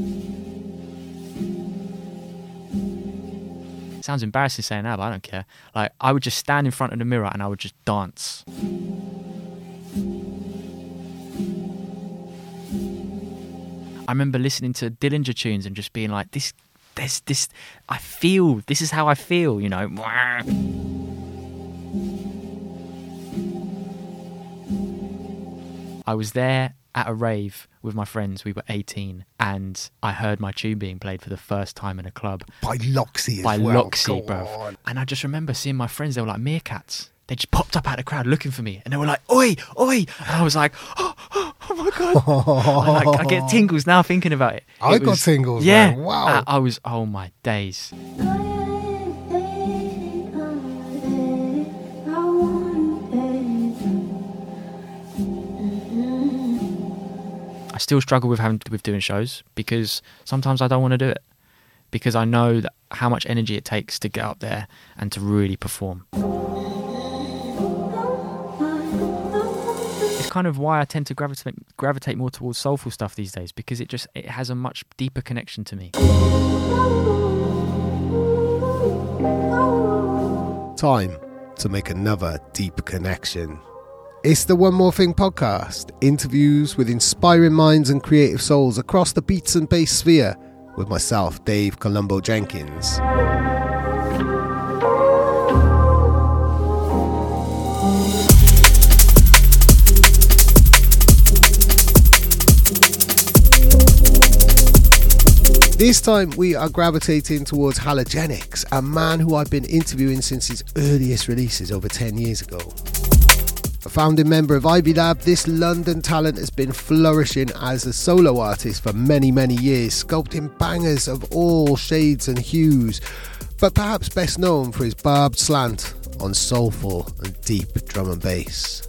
It sounds embarrassing saying that, but I don't care. Like, I would just stand in front of the mirror and I would just dance. I remember listening to Dillinger tunes and just being like, this is how I feel, you know. I was there at a rave with my friends. We were 18 and I heard my tune being played for the first time in a club. By Loxy as well. By Loxy, bruv. And I just remember seeing my friends, they were like meerkats. They just popped up out of the crowd looking for me and they were like, oi, oi. And I was like, oh my God. I get tingles now thinking about it. I got tingles. Yeah. Man. Wow. I was, oh my days. I still struggle with doing shows because sometimes I don't want to do it because I know that how much energy it takes to get up there and to really perform. It's kind of why I tend to gravitate more towards soulful stuff these days because it has a much deeper connection to me. Time to make another deep connection. It's the One More Thing podcast, interviews with inspiring minds and creative souls across the beats and bass sphere with myself, Dave Columbo Jenkins. This time we are gravitating towards Halogenix, a man who I've been interviewing since his earliest releases over 10 years ago. A founding member of Ivy Lab, this London talent has been flourishing as a solo artist for many, many years, sculpting bangers of all shades and hues, but perhaps best known for his barbed slant on soulful and deep drum and bass.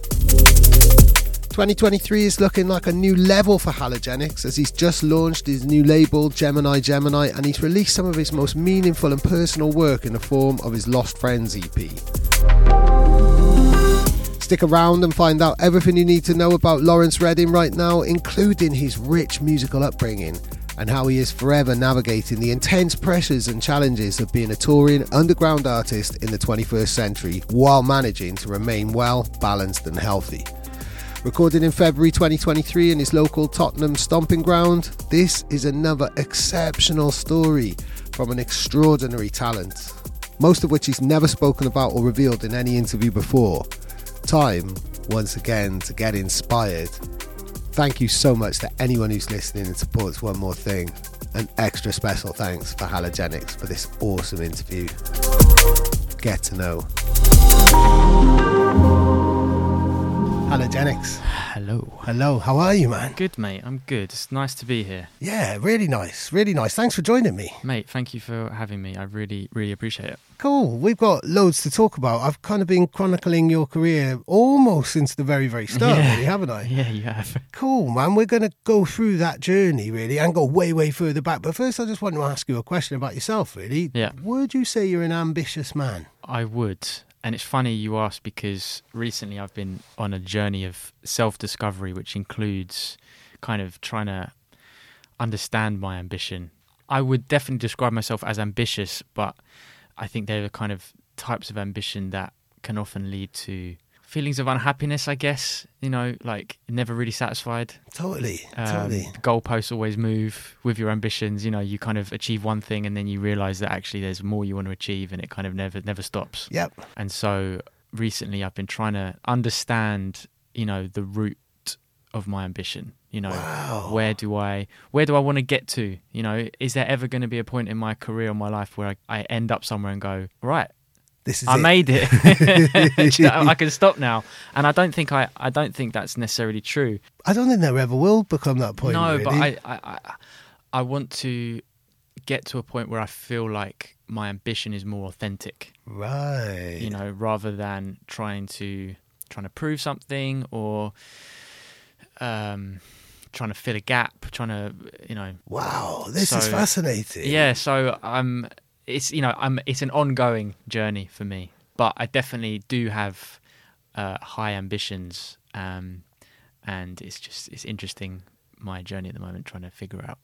2023 is looking like a new level for Halogenix as he's just launched his new label, Gemini, and he's released some of his most meaningful and personal work in the form of his Lost Friends EP. Stick around and find out everything you need to know about Lawrence Redding right now, including his rich musical upbringing and how he is forever navigating the intense pressures and challenges of being a touring underground artist in the 21st century while managing to remain well balanced and healthy. Recorded in February 2023 in his local Tottenham stomping ground, this is another exceptional story from an extraordinary talent, most of which he's never spoken about or revealed in any interview before. Time once again to get inspired. Thank you so much to anyone who's listening and supports One More Thing. An extra special thanks for Halogenix for this awesome interview. Get to know Halogenix. Hello, how are you, man? Good, mate, I'm good. It's nice to be here. Yeah, really nice. Thanks for joining me. Mate, thank you for having me. I really, really appreciate it. Cool. We've got loads to talk about. I've kind of been chronicling your career almost since the very, very start, really, haven't I? Yeah, you have. Cool, man. We're going to go through that journey, really, and go way, way further back. But first, I just want to ask you a question about yourself, really. Yeah. Would you say you're an ambitious man? I would. And it's funny you asked because recently I've been on a journey of self-discovery, which includes kind of trying to understand my ambition. I would definitely describe myself as ambitious, but I think they're the kind of types of ambition that can often lead to feelings of unhappiness, I guess, you know, like never really satisfied. Totally. Goalposts always move with your ambitions. You know, you kind of achieve one thing and then you realise that actually there's more you want to achieve and it kind of never stops. Yep. And so recently I've been trying to understand, you know, the root of my ambition. You know, wow. Where do I want to get to? You know, is there ever going to be a point in my career or my life where I end up somewhere and go, right, I made it. You know, I can stop now. And I don't think that's necessarily true. I don't think there ever will become that point. No, really. But I want to get to a point where I feel like my ambition is more authentic. Right. You know, rather than trying to prove something or trying to fill a gap, Wow, this is fascinating. Yeah, so it's an ongoing journey for me, but I definitely do have high ambitions, and it's interesting, my journey at the moment, trying to figure out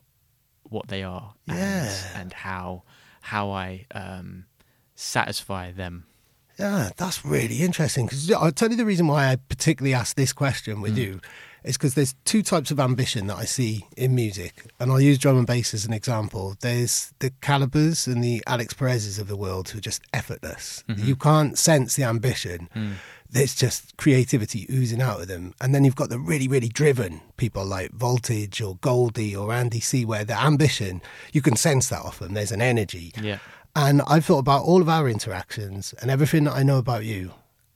what they are and how I satisfy them. Yeah, that's really interesting, because I'll tell you the reason why I particularly asked this question with you is because there's two types of ambition that I see in music, and I'll use drum and bass as an example. There's the Calibers and the Alex Perez's of the world who are just effortless. Mm-hmm. You can't sense the ambition. Mm. There's just creativity oozing out of them. And then you've got the really, really driven people like Voltage or Goldie or Andy C, where the ambition, you can sense that off them. There's an energy. Yeah. And I've thought about all of our interactions and everything that I know about you,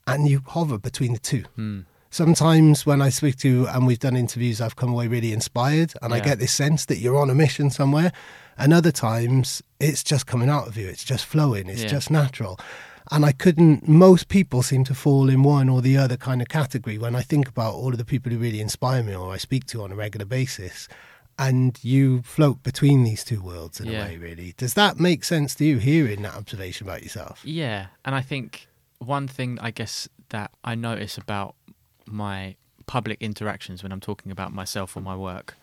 and you hover between the two. Mm. Sometimes when I speak to you and we've done interviews, I've come away really inspired and I get this sense that you're on a mission somewhere. And other times it's just coming out of you. It's just flowing. It's just natural. And I couldn't, most people seem to fall in one or the other kind of category when I think about all of the people who really inspire me or I speak to on a regular basis. And you float between these two worlds in a way, really. Does that make sense to you, hearing that observation about yourself? Yeah, and I think one thing, I guess, that I notice about my public interactions when I'm talking about myself or my work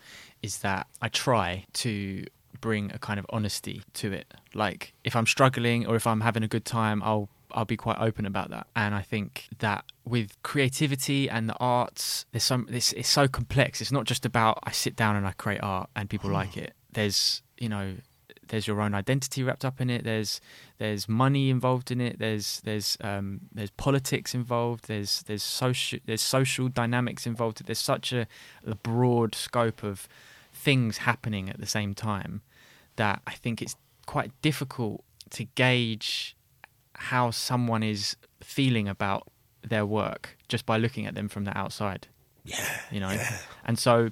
is that I try to bring a kind of honesty to it. Like, if I'm struggling or if I'm having a good time, I'll be quite open about that. And I think that with creativity and the arts, it's so complex. It's not just about I sit down and I create art and people like it. There's your own identity wrapped up in it. There's money involved in it. There's politics involved. There's social dynamics involved. There's such a broad scope of things happening at the same time that I think it's quite difficult to gauge how someone is feeling about their work just by looking at them from the outside. And so,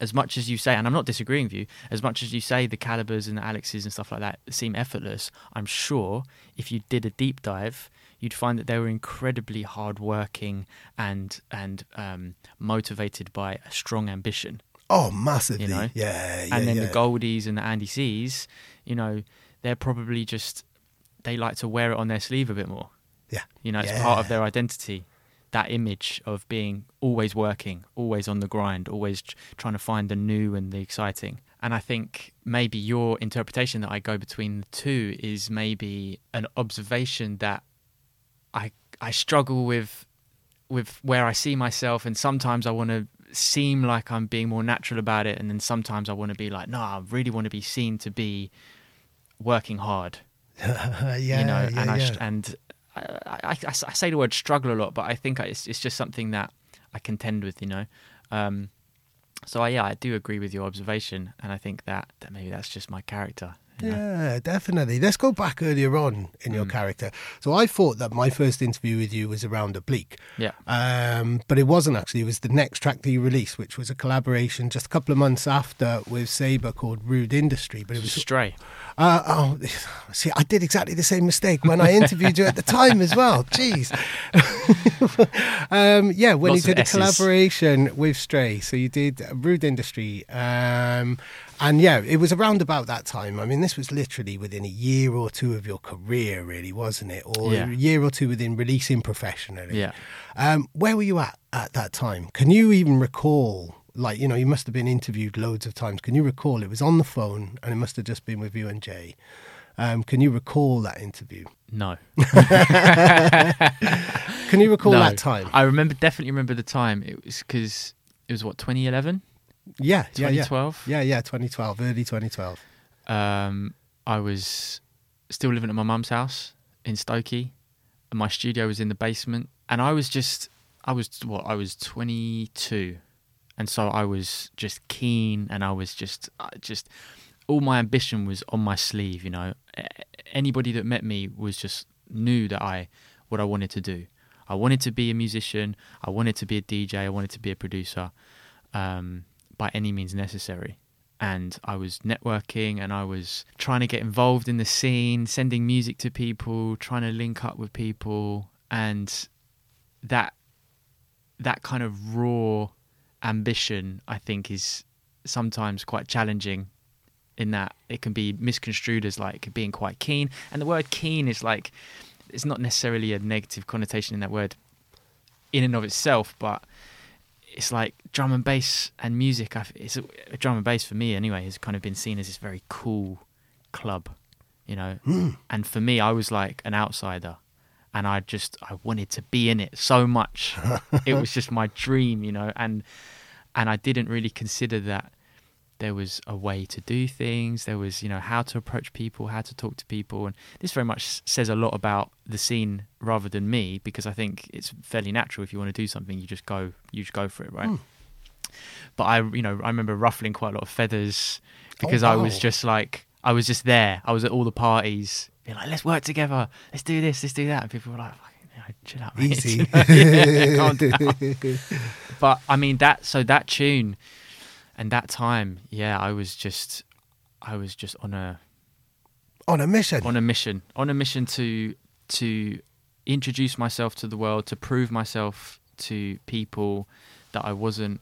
as much as you say, and I'm not disagreeing with you, as much as you say the Calibers and the Alexes and stuff like that seem effortless, I'm sure if you did a deep dive, you'd find that they were incredibly hardworking and motivated by a strong ambition. Oh, massively. The Goldies and the Andy C's, they're probably just, they like to wear it on their sleeve a bit more. Yeah. It's part of their identity, that image of being always working, always on the grind, always trying to find the new and the exciting. And I think maybe your interpretation that I go between the two is maybe an observation that I struggle with where I see myself, and sometimes I want to seem like I'm being more natural about it, and then sometimes I want to be like, no, I really want to be seen to be working hard. I say the word struggle a lot, but I think it's just something that I contend with, I do agree with your observation, and I think that maybe that's just my character. Yeah, definitely. Let's go back earlier on in your character. So I thought that my first interview with you was around Oblique. Yeah. But it wasn't actually. It was the next track that you released, which was a collaboration just a couple of months after with Sabre called Rude Industry. But it was Stray. See, I did exactly the same mistake when I interviewed you at the time as well. Jeez. When lots you did a collaboration with Stray. So you did Rude Industry. It was around about that time. I mean, this was literally within a year or two of your career, really, wasn't it? Or a year or two within releasing professionally. Yeah. Where were you at that time? Can you even recall, you must have been interviewed loads of times. Can you recall it was on the phone and it must have just been with you and Jay? Can you recall that interview? No. Can you recall that time? I definitely remember the time. It was because it was, 2011? Yeah, 2012? Yeah, 2012, early 2012. I was still living at my mum's house in Stoke, and my studio was in the basement, and I was 22, and so I was just keen, and I was just all my ambition was on my sleeve, Anybody that met me knew that what I wanted to do. I wanted to be a musician, I wanted to be a DJ, I wanted to be a producer, by any means necessary. And I was networking and I was trying to get involved in the scene, sending music to people, trying to link up with people. And that kind of raw ambition, I think, is sometimes quite challenging in that it can be misconstrued as like being quite keen. And the word keen is like, it's not necessarily a negative connotation in that word in and of itself, but it's like drum and bass and music. Drum and bass for me anyway has kind of been seen as this very cool club, you know. And for me, I was like an outsider, and I wanted to be in it so much. It was just my dream, you know. And I didn't really consider that there was a way to do things. There was, you know, how to approach people, how to talk to people. And this very much says a lot about the scene rather than me, because I think it's fairly natural. If you want to do something, you just go for it, right? But I remember ruffling quite a lot of feathers because I was just like, I was just there. I was at all the parties being like, let's work together. Let's do this, let's do that. And people were like, chill out, mate. Easy. Calm down. But I mean, that tune, and that time, yeah, I was just on a mission to introduce myself to the world, to prove myself to people that I wasn't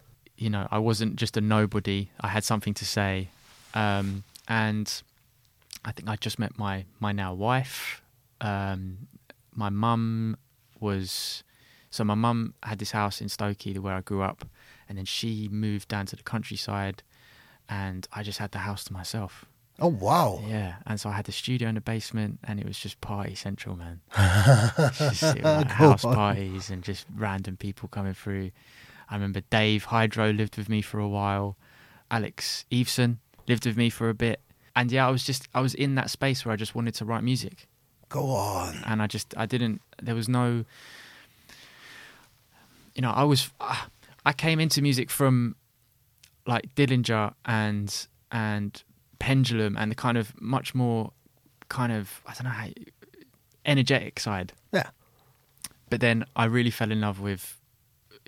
just a nobody. I had something to say, and I think I just met my now wife. My mum was, so my mum had this house in Stokey where I grew up. And then she moved down to the countryside, and I just had the house to myself. Oh, wow. Yeah. And so I had the studio in the basement, and it was just party central, man. House parties and just random people coming through. I remember Dave Hydro lived with me for a while. Alex Eveson lived with me for a bit. And yeah, I was in that space where I just wanted to write music. Go on. And I came into music from like Dillinger and Pendulum and the kind of much more kind of, I don't know, energetic side. Yeah. But then I really fell in love with,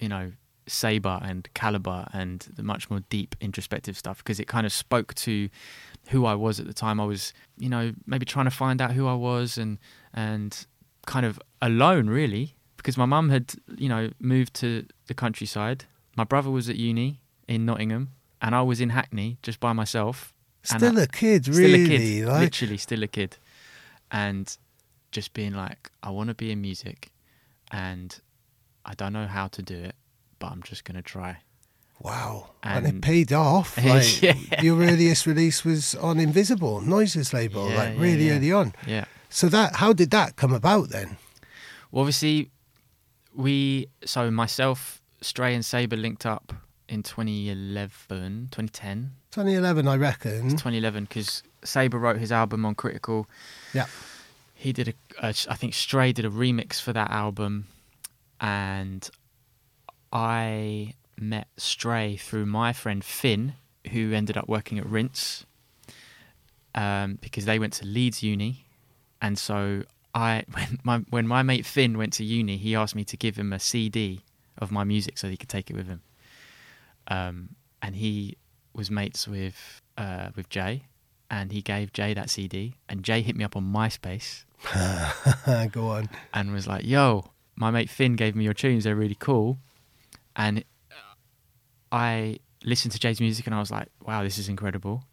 you know, Sabre and Caliber and the much more deep introspective stuff, because it kind of spoke to who I was at the time. I was, you know, maybe trying to find out who I was and kind of alone, really. Because my mum had, you know, moved to the countryside. My brother was at uni in Nottingham, and I was in Hackney just by myself. Still a kid, literally. And just being like, I want to be in music, and I don't know how to do it, but I'm just going to try. Wow. And it paid off. Like, yeah. Your earliest release was on Invisible, Noise's label, early on. Yeah. So how did that come about then? Well, obviously... myself, Stray and Sabre linked up in 2010, I reckon. It's 2011, because Sabre wrote his album on Critical. Yeah. He did I think Stray did a remix for that album, and I met Stray through my friend Finn, who ended up working at Rinse, because they went to Leeds Uni, and so... When my mate Finn went to uni, he asked me to give him a CD of my music so he could take it with him. And he was mates with Jay, and he gave Jay that CD. And Jay hit me up on MySpace. Go on. And was like, yo, my mate Finn gave me your tunes. They're really cool. And I listened to Jay's music, and I was like, wow, this is incredible.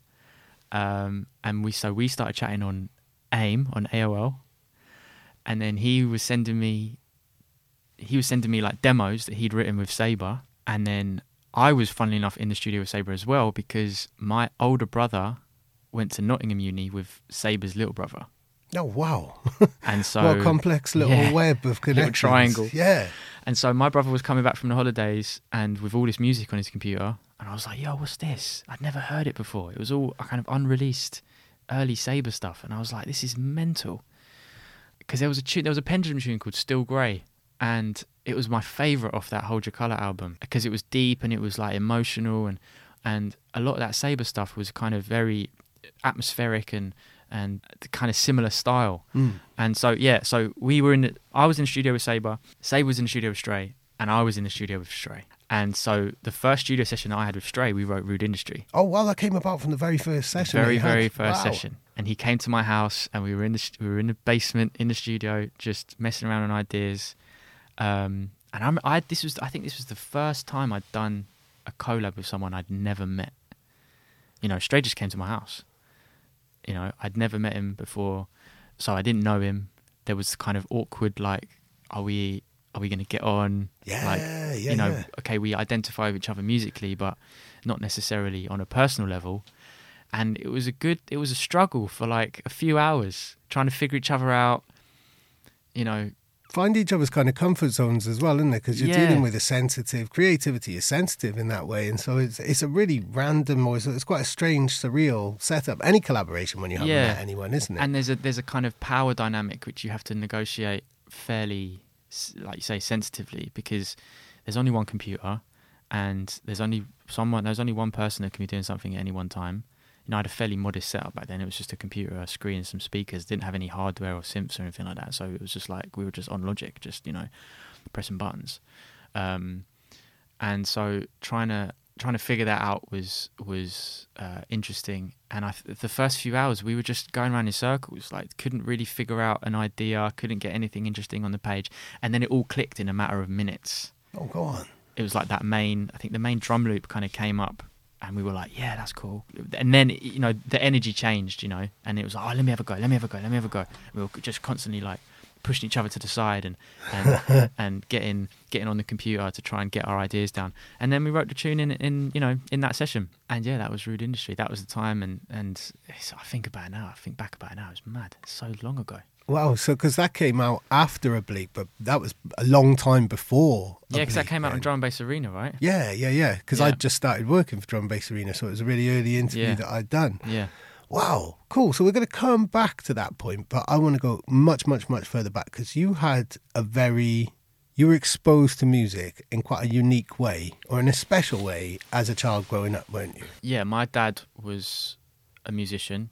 And we started chatting on AIM, on AOL. And then he was sending me like demos that he'd written with Sabre. And then I was, funnily enough, in the studio with Sabre as well, because my older brother went to Nottingham Uni with Sabre's little brother. Oh, wow. And so... what a complex little web of connections. Little triangle. Yeah. And so my brother was coming back from the holidays and with all this music on his computer. And I was like, yo, what's this? I'd never heard it before. It was all kind of unreleased early Sabre stuff. And I was like, this is mental. Because there was a Pendulum tune called Still Grey, and it was my favourite off that Hold Your Colour album, because it was deep and it was like emotional, and a lot of that Sabre stuff was kind of very atmospheric and kind of similar style. And so I was in the studio with Sabre, Sabre was in the studio with Stray, and I was in the studio with Stray. And so the first studio session that I had with Stray, we wrote Rude Industry. Oh, well, that came about from the very first session. Very first session. And he came to my house, and we were in the basement in the studio, just messing around on ideas. I think this was the first time I'd done a collab with someone I'd never met. You know, Stray just came to my house. You know, I'd never met him before, so I didn't know him. There was kind of awkward, like, are we are we going to get on? Yeah, like, yeah, you know, yeah. Okay, we identify with each other musically, but not necessarily on a personal level. And it was a struggle for like a few hours trying to figure each other out, you know. Find each other's kind of comfort zones as well, isn't it? Because you're dealing with a sensitive, creativity is sensitive in that way. And so it's a really random, or it's quite a strange, surreal setup. Any collaboration when you haven't met anyone, isn't it? And there's a kind of power dynamic which you have to negotiate fairly, like you say, sensitively, because there's only one computer and there's only one person that can be doing something at any one time. You know, I had a fairly modest setup back then. It was just a computer, a screen, some speakers. Didn't have any hardware or synths or anything like that. So it was just like we were just on Logic, just, you know, pressing buttons. And so trying to figure that out was interesting. And the first few hours we were just going around in circles, like couldn't really figure out an idea, couldn't get anything interesting on the page. And then it all clicked in a matter of minutes. Oh, go on. It was like the main drum loop kind of came up. And we were like, yeah, that's cool. And then, you know, the energy changed, you know, and it was like, oh, let me have a go. And we were just constantly like pushing each other to the side and and getting on the computer to try and get our ideas down. And then we wrote the tune in you know, in that session. And yeah, that was Rude Industry. That was the time. And I think back about it now. It's mad. It's so long ago. Wow, so because that came out after Oblique, but that was a long time before Oblique. Yeah, because that came out on Drum Bass Arena, right? Yeah, because I just started working for Drum Bass Arena, so it was a really early interview that I'd done. Yeah. Wow, cool. So we're going to come back to that point, but I want to go much, much, much further back, because you were exposed to music in quite a unique way, or in a special way, as a child growing up, weren't you? Yeah, my dad was a musician.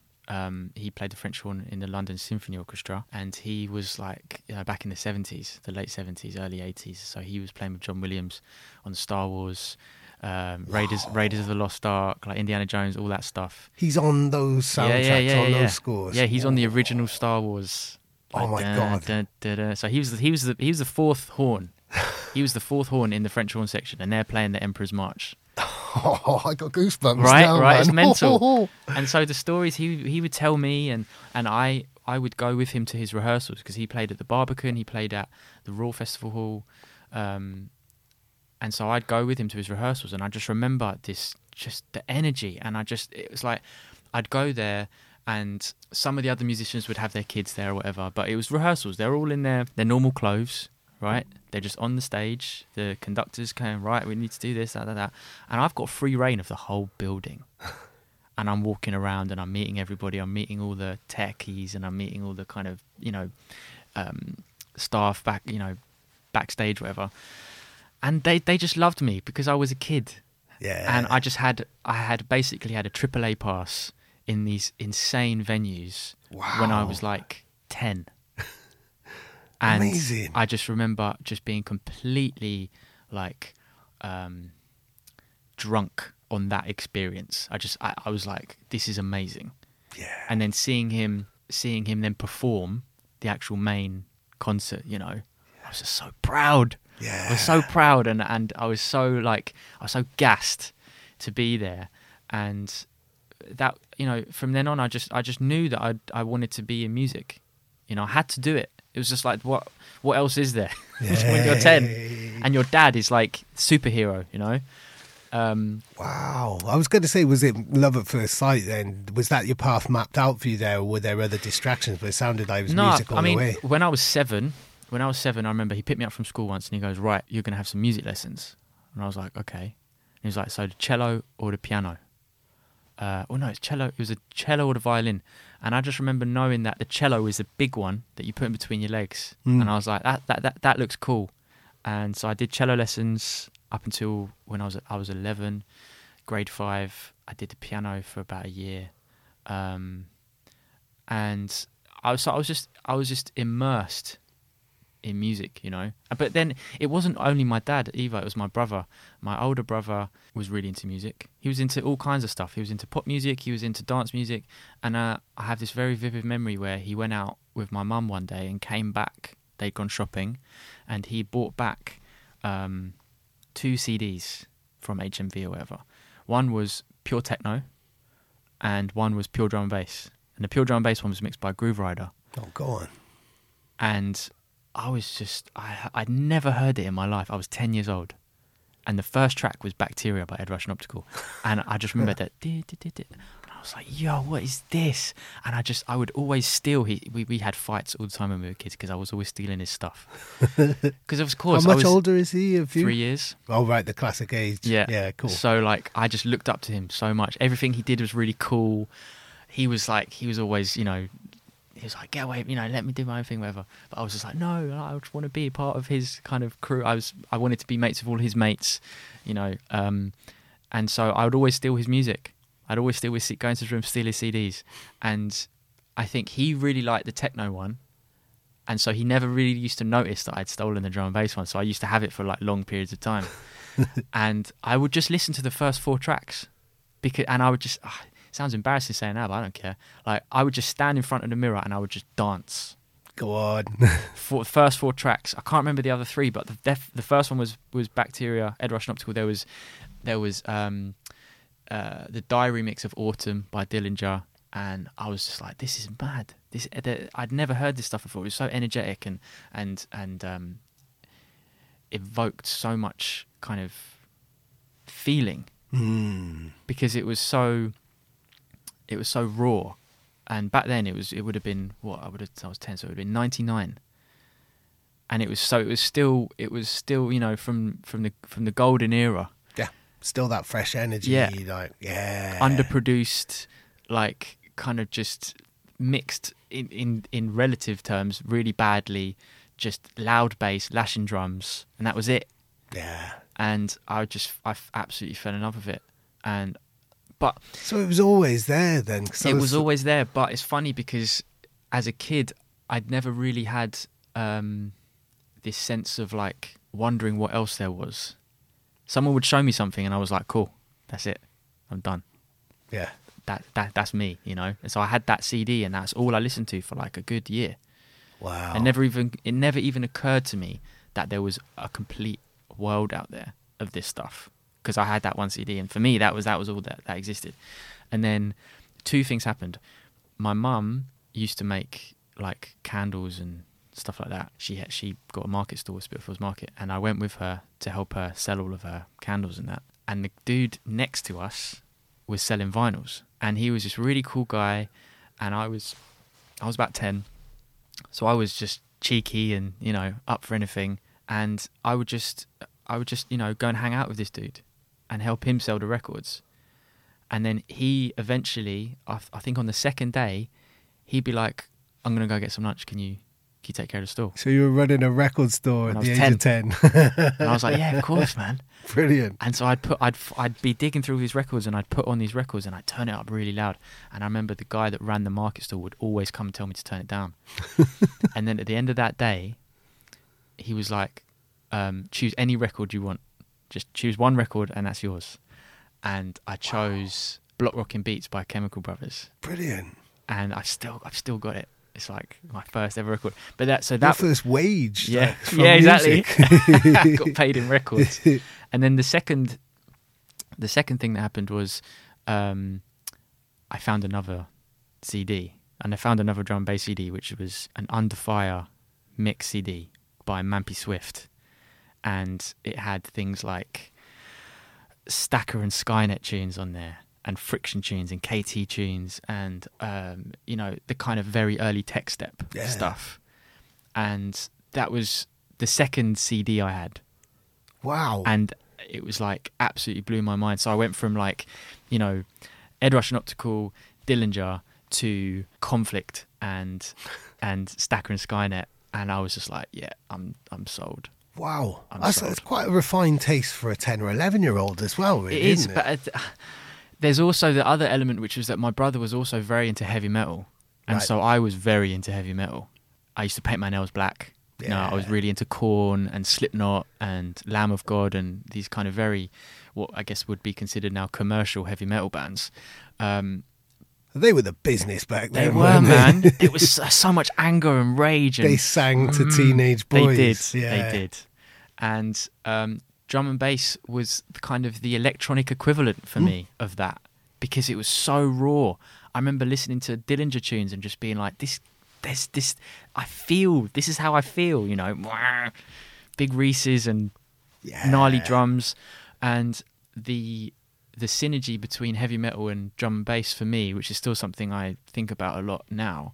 He played the French horn in the London Symphony Orchestra, and he was like, you know, back in the 70s, the late 70s, early 80s. So he was playing with John Williams on Star Wars, Raiders of the Lost Ark, like Indiana Jones, all that stuff. He's on those soundtracks, those scores. Yeah, he's on the original Star Wars. Like, oh my God! So he was the fourth horn. He was the fourth horn in the French horn section, and they're playing the Emperor's March. Oh, I got goosebumps. Right, it's mental. And so the stories he would tell me, and I would go with him to his rehearsals, because he played at the Barbican, he played at the Royal Festival Hall, and so I'd go with him to his rehearsals, and I just remember just the energy, and it was like I'd go there. And some of the other musicians would have their kids there or whatever, but it was rehearsals. They're all in their normal clothes, right? They're just on the stage. The conductor's going, right, we need to do this, that. And I've got free reign of the whole building. And I'm walking around and I'm meeting everybody. I'm meeting all the techies, and I'm meeting all the kind of, you know, staff back, you know, backstage, whatever. And they just loved me because I was a kid. Yeah. And I had basically a AAA pass in these insane venues when I was like 10. And amazing. I just remember just being completely like drunk on that experience. I was like, this is amazing. Yeah. And then seeing him then perform the actual main concert, you know, I was just so proud. Yeah. I was so proud, and I was so gassed to be there. And that, you know, from then on, I just knew that I wanted to be in music. You know, I had to do it. It was just like, what else is there? When you're 10 and your dad is like superhero, you know. Wow. I was going to say, was it love at first sight then? Was that your path mapped out for you there, or were there other distractions? But it sounded like it was music all the way. When I was seven, I remember he picked me up from school once and he goes, right, you're going to have some music lessons. And I was like, okay. And he was like, so the cello or the piano? It was a cello or the violin. And I just remember knowing that the cello is the big one that you put in between your legs. Mm. And I was like, that looks cool. And so I did cello lessons up until when I was 11, grade 5. I did the piano for about a year. And I was just immersed in music, you know. But then it wasn't only my dad either, it was my brother. My older brother was really into music. He was into all kinds of stuff. He was into pop music, he was into dance music, and I have this very vivid memory where he went out with my mum one day and came back. They'd gone shopping, and he bought back 2 CDs from HMV or whatever. One was pure techno, and one was pure drum and bass. And the pure drum and bass one was mixed by Groove Rider. Oh, go on. And I was just, I'd never heard it in my life. I was 10 years old. And the first track was Bacteria by Ed Rush and Optical. And I just remember that. And I was like, yo, what is this? And I would always steal. We had fights all the time when we were kids because I was always stealing his stuff. Because of course, how much older is he? Of you? 3 years. Oh, right. The classic age. Yeah, cool. So like, I just looked up to him so much. Everything he did was really cool. He was always, he was like, get away, let me do my own thing, whatever. But I was just like, no, I just want to be a part of his kind of crew. I wanted to be mates with all his mates, and so I would always steal his music. I'd always go into his room, steal his CDs. And I think he really liked the techno one. And so he never really used to notice that I'd stolen the drum and bass one. So I used to have it for like long periods of time. And I would just listen to the first four tracks and I would just... sounds embarrassing saying that, but I don't care. Like, I would just stand in front of the mirror and I would just dance. Go on. For the first four tracks, I can't remember the other three, but the first one was Bacteria, Ed Rush and Optical. There was the Diary mix of Autumn by Dillinger, and I was just like, this is mad. I'd never heard this stuff before. It was so energetic and evoked so much kind of feeling because it was so. It was so raw, and back then I was 10, so it would have been 99, and it was still from the golden era. Yeah, still that fresh energy. Yeah, underproduced, like kind of just mixed in relative terms really badly, just loud bass, lashing drums, and that was it. Yeah, and I absolutely fell in love with it, and. But so it was always there then. It was always there, but it's funny because as a kid, I'd never really had this sense of like wondering what else there was. Someone would show me something, and I was like, "Cool, that's it, I'm done." Yeah, that's me, And so I had that CD, and that's all I listened to for like a good year. Wow! And it never even occurred to me that there was a complete world out there of this stuff. Because I had that one CD, and for me that was all that existed. And then two things happened. My mum used to make like candles and stuff like that. She got a market store, Spitalfields Market, and I went with her to help her sell all of her candles and that. And the dude next to us was selling vinyls, and he was this really cool guy. And I was about 10, so I was just cheeky and up for anything. And I would just go and hang out with this dude and help him sell the records. And then he eventually, I think on the second day, he'd be like, I'm going to go get some lunch. Can you take care of the store? So you were running a record store at the age of 10. And I was like, yeah, of course, man. Brilliant. And so I'd be digging through these records, and I'd put on these records, and I'd turn it up really loud. And I remember the guy that ran the market store would always come and tell me to turn it down. And then at the end of that day, he was like, choose any record you want. Just choose one record, and that's yours. And I chose Block Rockin' Beats by Chemical Brothers. Brilliant. And I've still got it. It's like my first ever record. But your first wage. Yeah, like, yeah, exactly. Got paid in records. And then the second thing that happened was I found another CD, and I found another drum bass CD, which was an Under Fire mix CD by Mampy Swift. And it had things like Stacker and Skynet tunes on there, and Friction tunes and KT tunes, and the kind of very early tech step stuff. And that was the second CD I had. Wow. And it was like absolutely blew my mind. So I went from like, Ed Rush and Optical, Dillinger, to Conflict and Stacker and Skynet, and I was just like, yeah, I'm sold. Wow, that's quite a refined taste for a 10 or 11-year-old as well, really. It is, but there's also the other element, which was that my brother was also very into heavy metal, and right. So I was very into heavy metal. I used to paint my nails black. Yeah. I was really into Korn and Slipknot and Lamb of God and these kind of very, what I guess would be considered now commercial heavy metal bands. They were the business back then. They were, man. It was so much anger and rage. And, they sang to teenage boys. They did. And drum and bass was kind of the electronic equivalent for me of that, because it was so raw. I remember listening to Dillinger tunes and just being like, "This there's this, I feel, this is how I feel, you know, big Reese's and gnarly drums, and the synergy between heavy metal and drum and bass for me, which is still something I think about a lot now,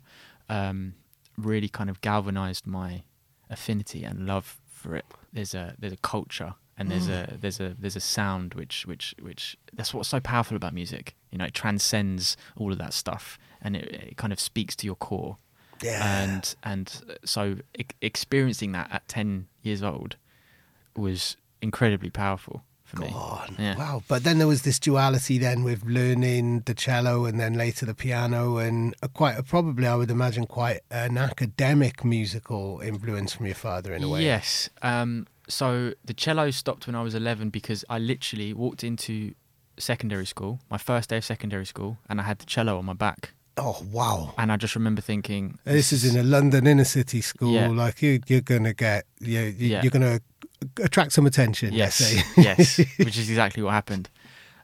really kind of galvanized my affinity and love for it. There's a culture and there's a sound which that's what's so powerful about music. You know, it transcends all of that stuff and it kind of speaks to your core. Yeah. And so experiencing that at 10 years old was incredibly powerful. God, yeah. Wow. But then there was this duality then with learning the cello and then later the piano, and I would imagine quite an academic musical influence from your father in a way. Yes. So the cello stopped when I was 11 because I literally walked into secondary school, my first day of secondary school, and I had the cello on my back. Oh, wow. And I just remember thinking... This is in a London inner city school. Yeah. Like, you're going to get... You're going to... attract some attention. Yes, say. Yes, which is exactly what happened.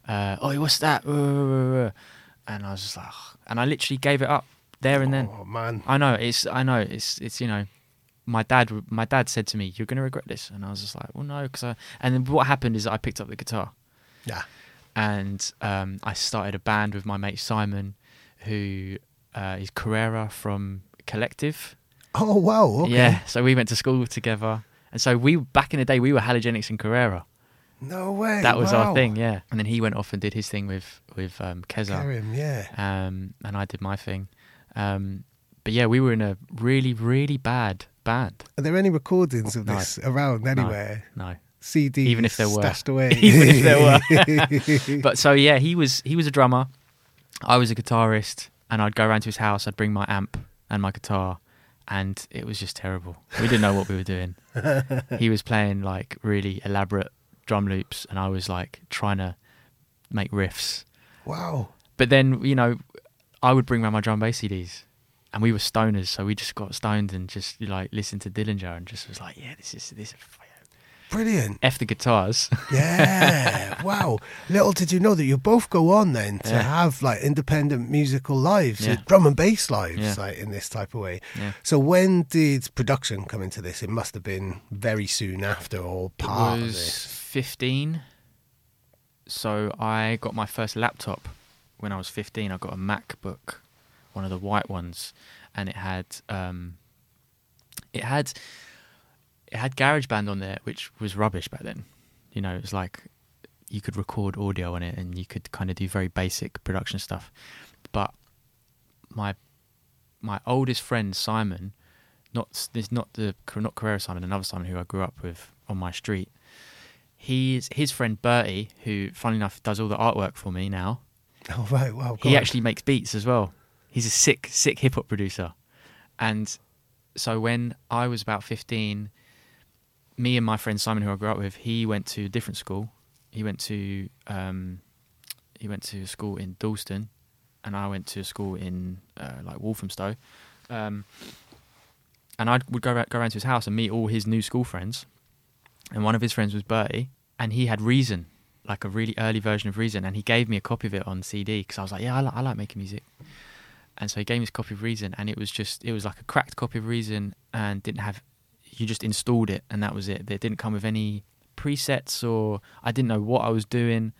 What's that? And I was just like, and I literally gave it up there and then. Oh man, I know it's you know, my dad said to me, "You're going to regret this," and I was just like, "Well, no," and then what happened is I picked up the guitar. Yeah, and I started a band with my mate Simon, who is Carrera from Collective. Oh wow, okay. Yeah, so we went to school together. And so back in the day, we were Halogenix and Carrera. No way. That was our thing, yeah. And then he went off and did his thing with Keza. Karim, yeah. And I did my thing. But yeah, we were in a really, really bad band. Are there any recordings of this around anywhere? No. CDs even if there were. Stashed away. Even if there were. But so yeah, he was a drummer. I was a guitarist. And I'd go around to his house. I'd bring my amp and my guitar. And it was just terrible. We didn't know what we were doing. He was playing like really elaborate drum loops, and I was like trying to make riffs. Wow. But then, you know, I would bring around my drum bass CDs, and we were stoners, so we just got stoned and just like listened to Dillinger and just was like, yeah, this is brilliant. F the guitars. Yeah. Wow. Little did you know that you both go on then to have like independent musical lives, drum and bass lives, like in this type of way. Yeah. So when did production come into this? It must have been very soon after or part of this. 15. So I got my first laptop when I was 15. I got a MacBook, one of the white ones, and it had GarageBand on there, which was rubbish back then. You know, it was like you could record audio on it and you could kind of do very basic production stuff. But my oldest friend Simon, not Carrera Simon, another Simon who I grew up with on my street. His friend Bertie, who funnily enough does all the artwork for me now. Oh right, wow. He actually makes beats as well. He's a sick hip hop producer. And so when I was about 15, me and my friend Simon, who I grew up with, he went to a different school. He went to a school in Dalston, and I went to a school in like Walthamstow. And I would go around to his house and meet all his new school friends. And one of his friends was Bertie, and he had Reason, like a really early version of Reason. And he gave me a copy of it on CD because I was like, yeah, I like making music. And so he gave me his copy of Reason, and it was like a cracked copy of Reason, and didn't have. You just installed it and that was it. It didn't come with any presets, or I didn't know what I was doing.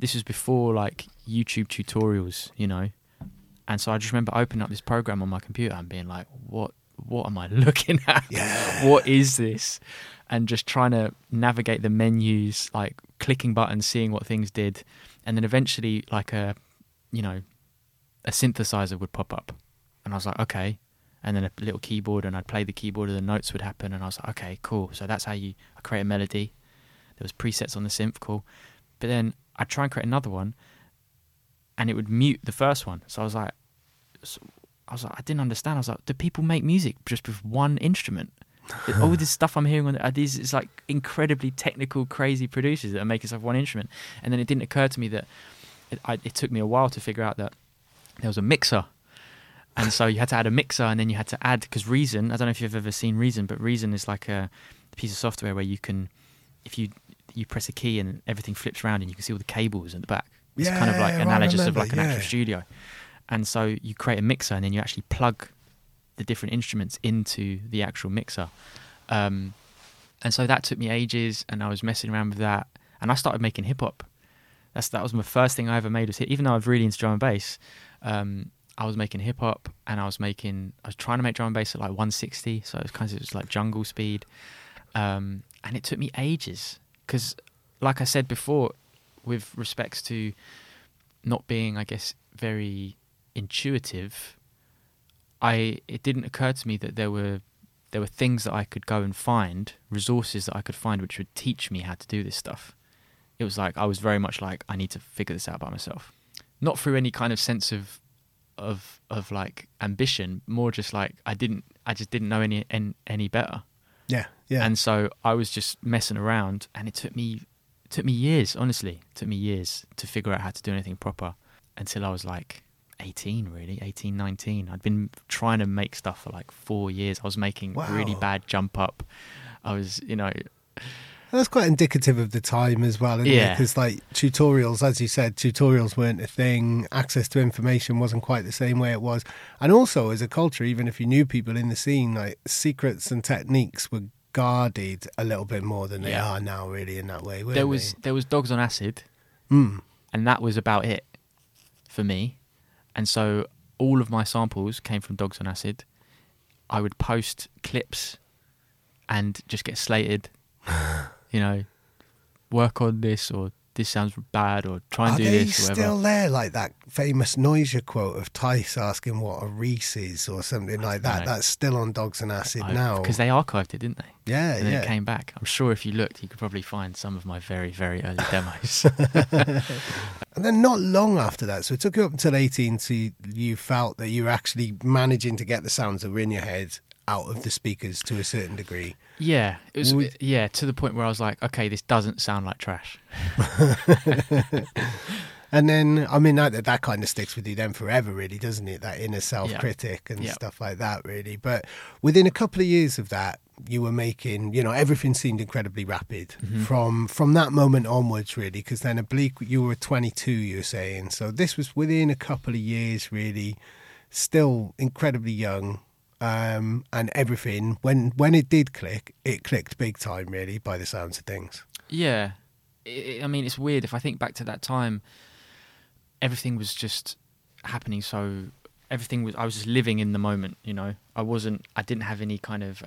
This was before like YouTube tutorials, you know. And so I just remember opening up this program on my computer and being like, what am I looking at? Yeah. What is this? And just trying to navigate the menus, like clicking buttons, seeing what things did. And then eventually like a synthesizer would pop up. And I was like, okay. And then a little keyboard, and I'd play the keyboard and the notes would happen, and I was like, okay, cool. So that's how I create a melody. There was presets on the synth, cool. But then I'd try and create another one, and it would mute the first one. So I was like, I didn't understand. I was like, do people make music just with one instrument? All this stuff I'm hearing it's like incredibly technical, crazy producers that are making stuff with one instrument. And then it didn't occur to me that it took me a while to figure out that there was a mixer. And so you had to add a mixer, and then you had to add, because Reason, I don't know if you've ever seen Reason, but Reason is like a piece of software where you can, if you press a key and everything flips around and you can see all the cables in the back. It's kind of like analogous of like an actual studio. And so you create a mixer, and then you actually plug the different instruments into the actual mixer. And so that took me ages, and I was messing around with that, and I started making hip hop. That was my first thing I ever made, was even though I've really into drum and bass, I was making hip hop, and I was trying to make drum and bass at like 160, so it was like jungle speed, and it took me ages because, like I said before, with respects to not being, I guess, very intuitive, it didn't occur to me that there were things that I could go and find, resources that I could find which would teach me how to do this stuff. It was like I was very much like, I need to figure this out by myself, not through any kind of sense of like ambition, more just like I just didn't know any better. Yeah. And so I was just messing around, and it took me years, honestly. It took me years to figure out how to do anything proper until I was like 18, 19. I'd been trying to make stuff for like 4 years. I was making really bad jump up. I was, That's quite indicative of the time as well, isn't it? Because like tutorials, as you said, tutorials weren't a thing. Access to information wasn't quite the same way it was. And also as a culture, even if you knew people in the scene, like secrets and techniques were guarded a little bit more than they are now, really, in that way. There was Dogs on Acid, and that was about it for me. And so all of my samples came from Dogs on Acid. I would post clips and just get slated. Work on this, or this sounds bad, or try and do this. Are they still there, like that famous Noisia quote of Tice asking what a Reese is or something like that? That's still on Dogs and Acid now. Because they archived it, didn't they? Yeah, and then it came back. I'm sure if you looked, you could probably find some of my very, very early demos. And then not long after that, so it took you up until 18 till you felt that you were actually managing to get the sounds that were in your head out of the speakers to a certain degree. Yeah, it was to the point where I was like, okay, this doesn't sound like trash. And then, that kind of sticks with you then forever, really, doesn't it? That inner self-critic and stuff like that, really. But within a couple of years of that, you were making, everything seemed incredibly rapid from that moment onwards, really, because then Oblique, you were 22, you were saying. So this was within a couple of years, really, still incredibly young. And everything, when it did click, it clicked big time, really, by the sounds of things. Yeah. It's weird. If I think back to that time, everything was just happening. So I was just living in the moment, I didn't have any kind of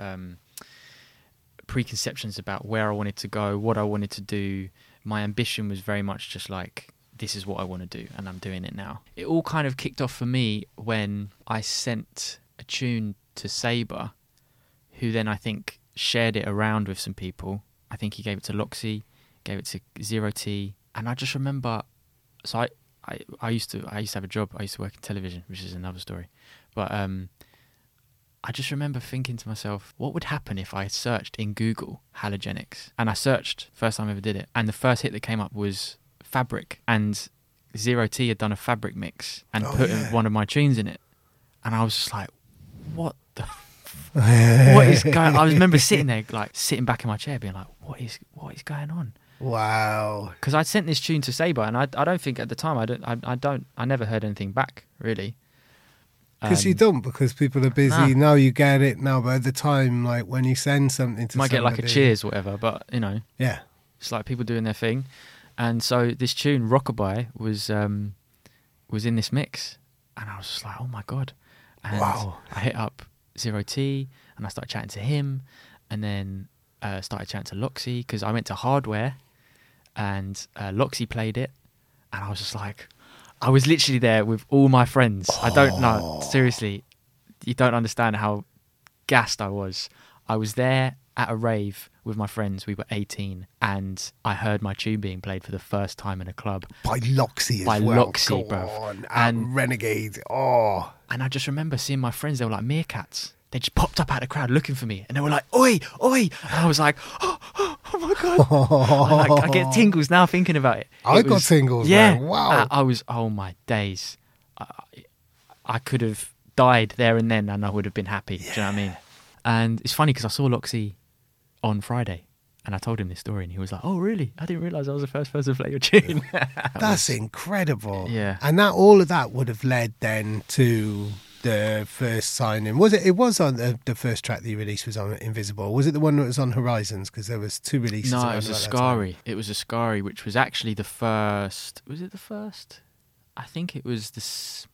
preconceptions about where I wanted to go, what I wanted to do. My ambition was very much just like, this is what I want to do, and I'm doing it now. It all kind of kicked off for me when I sent a tune to Sabre, who then I think shared it around with some people. I think he gave it to Loxy, gave it to Zero T, and I just remember. So I used to have a job. I used to work in television, which is another story. But I just remember thinking to myself, what would happen if I searched in Google Halogenix? And I searched, first time I ever did it, and the first hit that came up was Fabric, and Zero T had done a Fabric mix and put one of my tunes in it, and I was just like, what the what is going on? I remember sitting back in my chair being like, what is going on? Wow. Because I'd sent this tune to Sabre, and I don't think at the time I never heard anything back, really. Because you don't, because people are busy. Now you get it now, but at the time, like when you send something to somebody, get like a cheers or whatever, but it's like people doing their thing. And so this tune, Rockabye, was in this mix, and I was just like, oh my God. And I hit up Zero T, and I started chatting to him, and then started chatting to Loxy, because I went to Hardware, and Loxy played it, and I was just like, I was literally there with all my friends. Oh. I don't know, seriously, you don't understand how gassed I was. I was there at a rave with my friends. We were 18, and I heard my tune being played for the first time in a club by Loxy Loxy, bro, and Renegade. Oh, and I just remember seeing my friends. They were like meerkats. They just popped up out of the crowd looking for me, and they were like, "Oi, oi!" And I was like, "Oh my God!" Oh. I get tingles now thinking about it. I got tingles. Yeah, man. Wow. I was. Oh my days! I could have died there and then, and I would have been happy. Yeah. Do you know what I mean? And it's funny because I saw Loxy on Friday, and I told him this story, and he was like, oh really? I didn't realise I was the first person to play your tune. That's incredible. Yeah. And all of that would have led then to the first signing. Was it? It was on the first track that you released was on Invisible. Was it the one that was on Horizons? Because there was two releases. No, it was Ascari. It was Ascari, which was actually the first. Was it the first? I think it was this.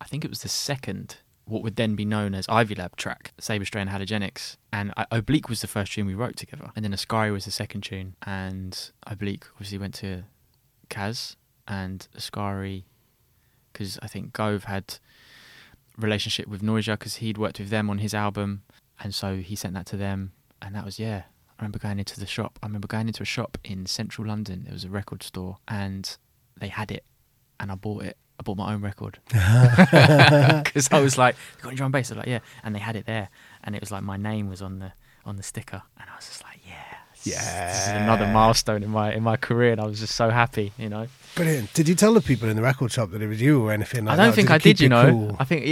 I think it was the second. What would then be known as Ivy Lab track, Sabre, Stray and Halogenix. And Oblique was the first tune we wrote together. And then Ascari was the second tune. And Oblique obviously went to Kaz and Ascari, because I think Gove had a relationship with Noisia because he'd worked with them on his album. And so he sent that to them. And that was, yeah, I remember going into the shop. I remember going into a shop in central London. There was a record store and they had it. And I bought it. I bought my own record because I was like, "You got any drum bass?" I was like, "Yeah," and they had it there, and it was like my name was on the sticker, and I was just like, "Yeah, this is another milestone in my career," and I was just so happy, you know. Brilliant. Did you tell the people in the record shop that it was you or anything like that? I don't think I did. You know, cool? I think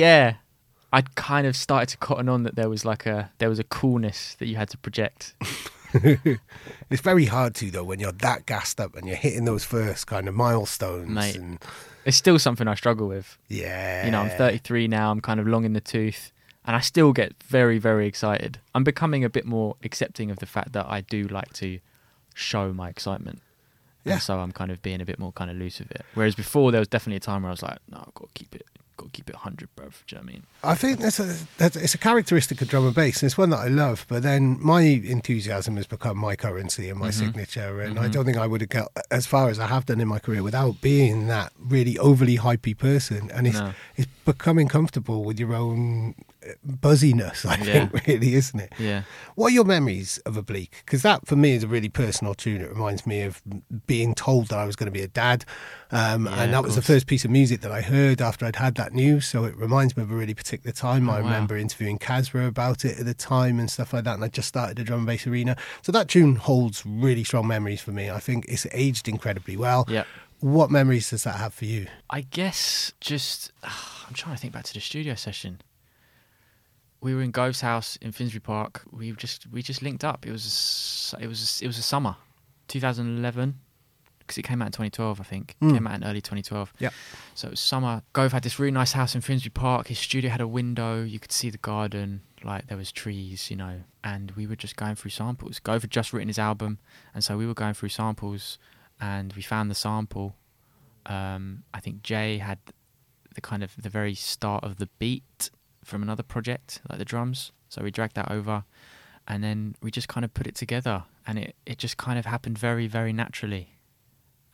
I kind of started to cotton on that there was a coolness that you had to project. It's very hard to though when you're that gassed up and you're hitting those first kind of milestones, mate. And it's still something I struggle with. Yeah. You know, I'm 33 now, I'm kind of long in the tooth, and I still get very, very excited. I'm becoming a bit more accepting of the fact that I do like to show my excitement. Yeah. And so I'm kind of being a bit more kind of loose with it. Whereas before, there was definitely a time where I was like, no, I've got to keep it. Got to keep it 100, bro. Do you know what I mean? I think it's a characteristic of drum and bass, and it's one that I love, but then my enthusiasm has become my currency and my signature, and I don't think I would have got as far as I have done in my career without being that really overly hypey person, and it's becoming comfortable with your own buzziness, I think, really, isn't it? Yeah. What are your memories of Oblique? Because that, for me, is a really personal tune. It reminds me of being told that I was going to be a dad, and that was the first piece of music that I heard after I'd had that news, so it reminds me of a really particular time. I remember interviewing Kazra about it at the time and stuff like that, and I just started the Drum Bass Arena. So that tune holds really strong memories for me. I think it's aged incredibly well. Yeah. What memories does that have for you? I guess just... I'm trying to think back to the studio session. We were in Gove's house in Finsbury Park. We just linked up. It was a summer, 2011, because it came out in 2012, I think. It came out in early 2012. Yeah. So it was summer. Gove had this really nice house in Finsbury Park. His studio had a window. You could see the garden. Like, there was trees, you know. And we were just going through samples. Gove had just written his album. And so we were going through samples. And we found the sample. I think Jay had the kind of the very start of the beat from another project, like the drums. So we dragged that over. And then we just kind of put it together. And it just kind of happened very, very naturally.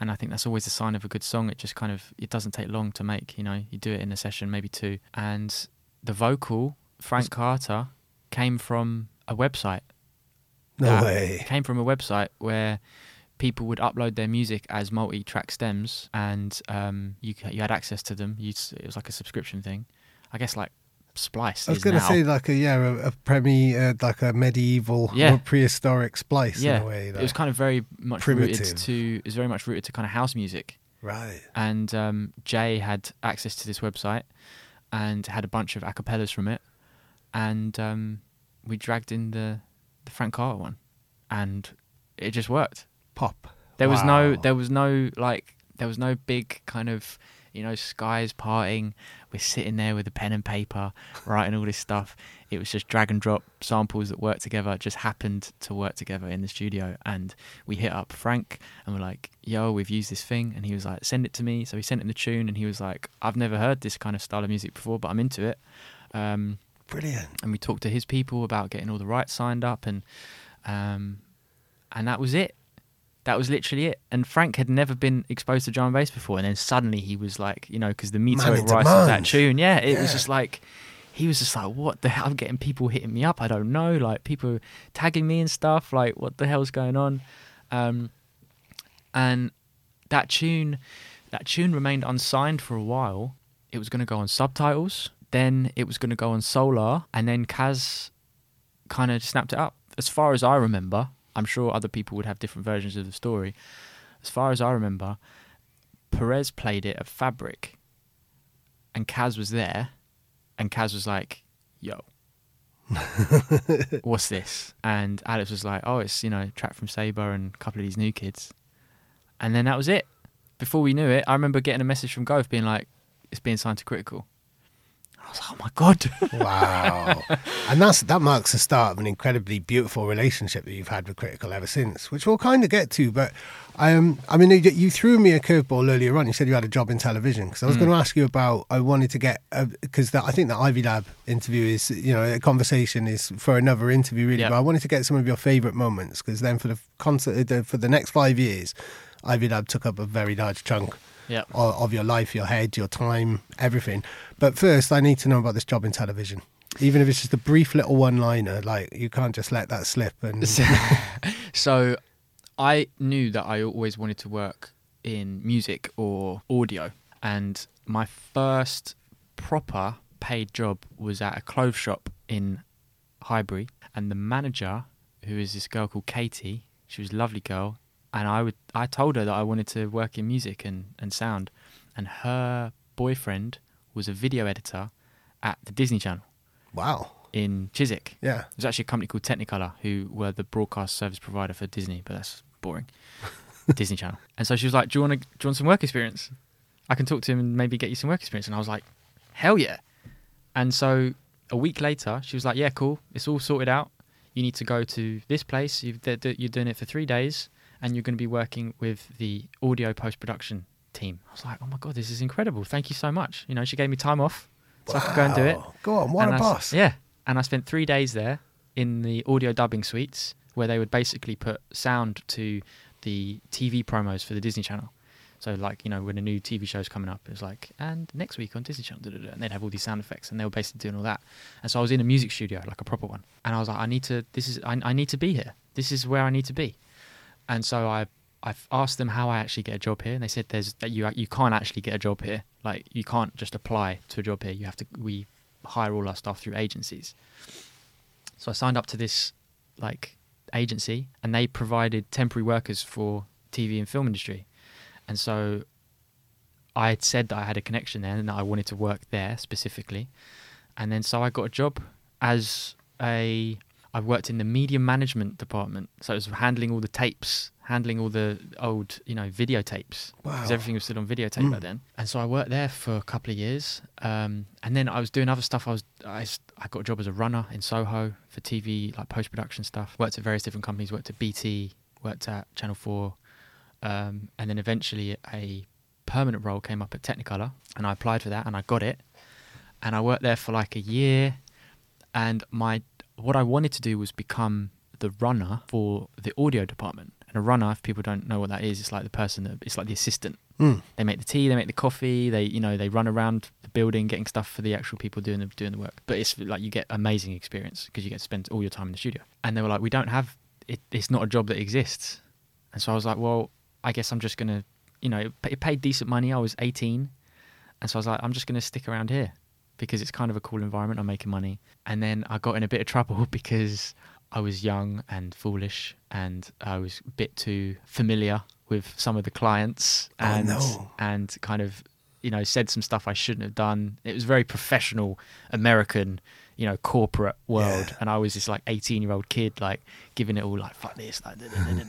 And I think that's always a sign of a good song. It just kind of, it doesn't take long to make, you know. You do it in a session, maybe two. And the vocal, Frank Carter, came from a website. No way. Came from a website where people would upload their music as multi-track stems, and you had access to them. It was like a subscription thing. I guess like Splice. I was going to say like a medieval or prehistoric Splice in a way. Like, it was kind of very much primitive. It was very much rooted to kind of house music. Right. And Jay had access to this website and had a bunch of acapellas from it, and we dragged in the Frank Carter one, and it just worked. Pop. There was no big kind of, you know, skies parting. We're sitting there with a pen and paper, writing all this stuff. It was just drag and drop samples that worked together, just happened to work together in the studio. And we hit up Frank and we're like, yo, we've used this thing. And he was like, send it to me. So he sent him the tune and he was like, I've never heard this kind of style of music before, but I'm into it. Brilliant. And we talked to his people about getting all the rights signed up, and that was it. That was literally it. And Frank had never been exposed to drum and bass before. And then suddenly he was like, you know, because the meteoric rise of that tune. Yeah, it was just like, he was just like, what the hell? I'm getting people hitting me up. I don't know. Like, people tagging me and stuff. Like, what the hell's going on? And that tune remained unsigned for a while. It was going to go on Subtitles. Then it was going to go on Solar. And then Kaz kind of snapped it up. As far as I remember... I'm sure other people would have different versions of the story. As far as I remember, Perez played it at Fabric, and Kaz was there, and Kaz was like, yo, what's this? And Alex was like, oh, it's, you know, track from Sabre and a couple of these new kids. And then that was it. Before we knew it, I remember getting a message from Gove being like, it's being signed to Critical. I Oh my God. Wow. And that marks the start of an incredibly beautiful relationship that you've had with Critical ever since, which we'll kind of get to. But I mean, you threw me a curveball earlier on. You said you had a job in television, because I was going to ask you about, I wanted to get, because I think the Ivy Lab interview is, you know, a conversation is for another interview really, but I wanted to get some of your favourite moments, because then for the for the next 5 years, Ivy Lab took up a very large chunk of your life, your head, your time, everything. But first, I need to know about this job in television. Even if it's just a brief little one-liner, like, you can't just let that slip. And So I knew that I always wanted to work in music or audio. And my first proper paid job was at a clothes shop in Highbury. And the manager, who is this girl called Katie, she was a lovely girl. And I told her that I wanted to work in music and sound. And her boyfriend was a video editor at the Disney Channel. Wow. In Chiswick. Yeah. There's actually a company called Technicolor who were the broadcast service provider for Disney, but that's boring. Disney Channel. And so she was like, do you want some work experience? I can talk to him and maybe get you some work experience. And I was like, hell yeah. And so a week later, she was like, yeah, cool. It's all sorted out. You need to go to this place. You're doing it for 3 days. And you're going to be working with the audio post-production team. I was like, oh my God, this is incredible. Thank you so much. You know, she gave me time off so I could go and do it. Go on, what a boss. Yeah. And I spent 3 days there in the audio dubbing suites where they would basically put sound to the TV promos for the Disney Channel. So like, you know, when a new TV show's coming up, it's like, and next week on Disney Channel, and they'd have all these sound effects and they were basically doing all that. And so I was in a music studio, like a proper one. And I was like, I need to be here. This is where I need to be. And so I've asked them how I actually get a job here, and they said you can't actually get a job here. Like, you can't just apply to a job here. You have to, we hire all our staff through agencies. So I signed up to this like agency, and they provided temporary workers for TV and film industry. And so I had said that I had a connection there and that I wanted to work there specifically. And then so I got a job I've worked in the media management department. So it was handling all the tapes, handling all the old, you know, videotapes. Wow. Because everything was still on videotape by then. And so I worked there for a couple of years. And then I was doing other stuff. I got a job as a runner in Soho for TV, like post-production stuff. Worked at various different companies, worked at BT, worked at Channel 4. And then eventually a permanent role came up at Technicolor. And I applied for that and I got it. And I worked there for like a year. And what I wanted to do was become the runner for the audio department. And a runner, if people don't know what that is, it's like the person it's like the assistant. Mm. They make the tea, they make the coffee, they run around the building getting stuff for the actual people doing the work. But it's like you get amazing experience because you get to spend all your time in the studio. And they were like, we don't have it. It's not a job that exists. And so I was like, well, I guess I'm just gonna, you know, it paid decent money. I was 18, and so I was like, I'm just gonna stick around here, because it's kind of a cool environment, I'm making money. And then I got in a bit of trouble because I was young and foolish and I was a bit too familiar with some of the clients and kind of, you know, said some stuff I shouldn't have done. It was very professional American, you know, corporate world. Yeah. And I was this like 18-year-old kid, like giving it all like, fuck this, like, da, da,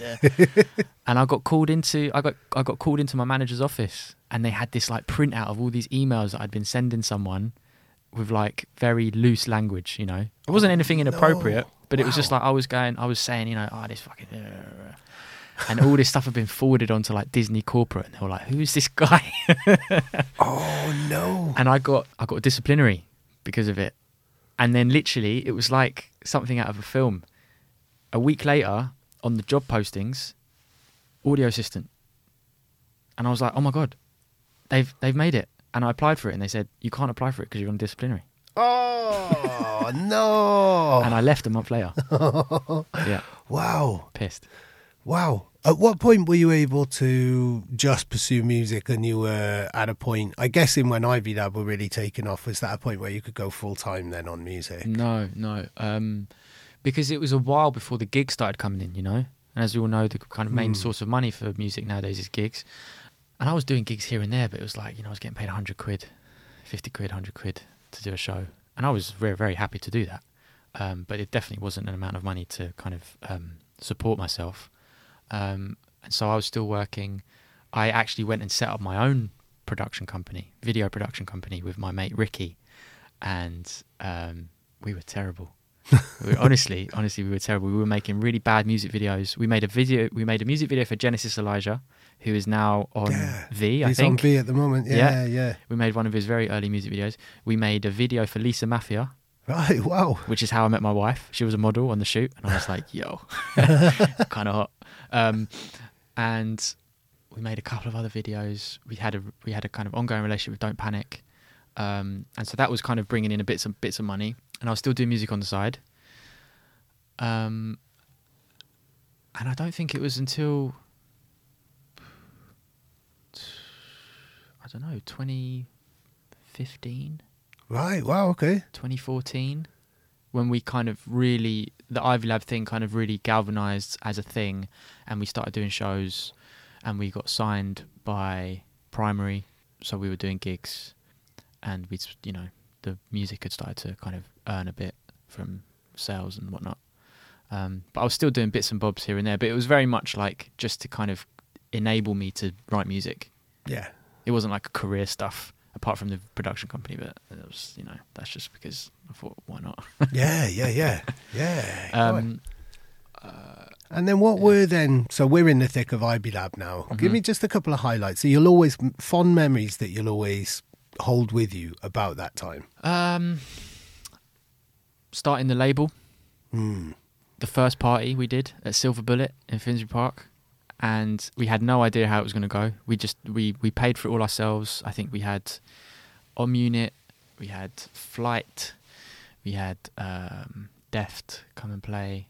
da, da. And I got called into my manager's office and they had this like printout of all these emails that I'd been sending someone with like very loose language, you know. It wasn't anything inappropriate, but it was just like I was saying, you know, this fucking... And all this stuff had been forwarded onto like Disney corporate and they were like, who's this guy? Oh no. And I got a disciplinary because of it. And then literally it was like something out of a film. A week later on the job postings, audio assistant. And I was like, oh my God, they've made it. And I applied for it and they said, you can't apply for it because you're on disciplinary. Oh, no. And I left a month later. Yeah. Wow. Pissed. Wow. At what point were you able to just pursue music and you were at a point, I guess in when Ivy Lab were really taking off, was that a point where you could go full time then on music? No. Because it was a while before the gigs started coming in, you know? And as we all know, the kind of main source of money for music nowadays is gigs. And I was doing gigs here and there, but it was like, you know, I was getting paid 100 quid, 50 quid, 100 quid to do a show. And I was very, very happy to do that. But it definitely wasn't an amount of money to kind of support myself. And so I was still working. I actually went and set up my own production company, video production company with my mate Ricky. and we were terrible. Honestly, we were terrible. We were making really bad music videos. We made a music video for Genesis Elijah, who is now on V, I think. He's on V at the moment. Yeah. We made one of his very early music videos. We made a video for Lisa Mafia. Right, wow. Which is how I met my wife. She was a model on the shoot, and I was like, yo, kind of hot. And we made a couple of other videos. We had a kind of ongoing relationship with Don't Panic. And so that was kind of bringing in a bits of money, and I was still doing music on the side. And I don't think it was until, I don't know, 2015. Right. Wow. Okay. 2014, when we kind of really, the Ivy Lab thing kind of really galvanized as a thing, and we started doing shows, and we got signed by Primary, so we were doing gigs, and we, you know, the music had started to kind of earn a bit from sales and whatnot. But I was still doing bits and bobs here and there, but it was very much like just to kind of enable me to write music. Yeah. It wasn't like career stuff. Apart from the production company, but it was, you know, that's just because I thought, why not? Yeah. And then what were then? So we're in the thick of Ivy Lab now. Mm-hmm. Give me just a couple of highlights. So you'll always fond memories that you'll always hold with you about that time. Starting the label, the first party we did at Silver Bullet in Finsbury Park. And we had no idea how it was going to go. We paid for it all ourselves. I think we had Om Unit, we had Flight, we had Deft come and play,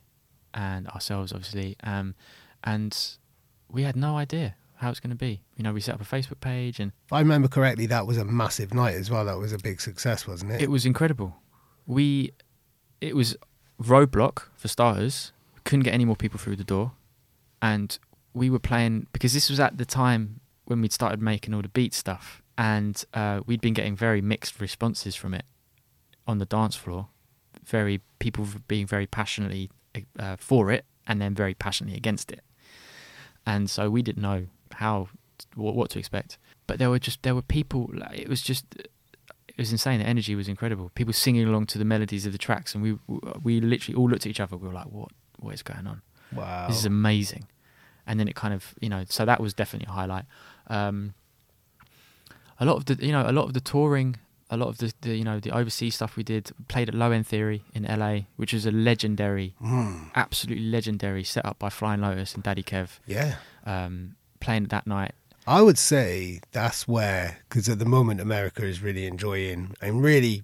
and ourselves obviously. And we had no idea how it's going to be. You know, we set up a Facebook page, and if I remember correctly, that was a massive night as well. That was a big success, wasn't it? It was incredible. It was roadblock for starters. We couldn't get any more people through the door, and we were playing, because this was at the time when we'd started making all the beat stuff, and we'd been getting very mixed responses from it on the dance floor. People being very passionately for it, and then very passionately against it. And so we didn't know what to expect. But there were people. It was insane. The energy was incredible. People singing along to the melodies of the tracks, and we literally all looked at each other. We were like, what is going on? Wow, this is amazing. And then it kind of, you know, so that was definitely a highlight. A lot of the touring, a lot of the you know, the overseas stuff we did, played at Low End Theory in LA, which was a legendary, absolutely legendary setup by Flying Lotus and Daddy Kev. Yeah. Playing that night. I would say that's where, because at the moment America is really enjoying and really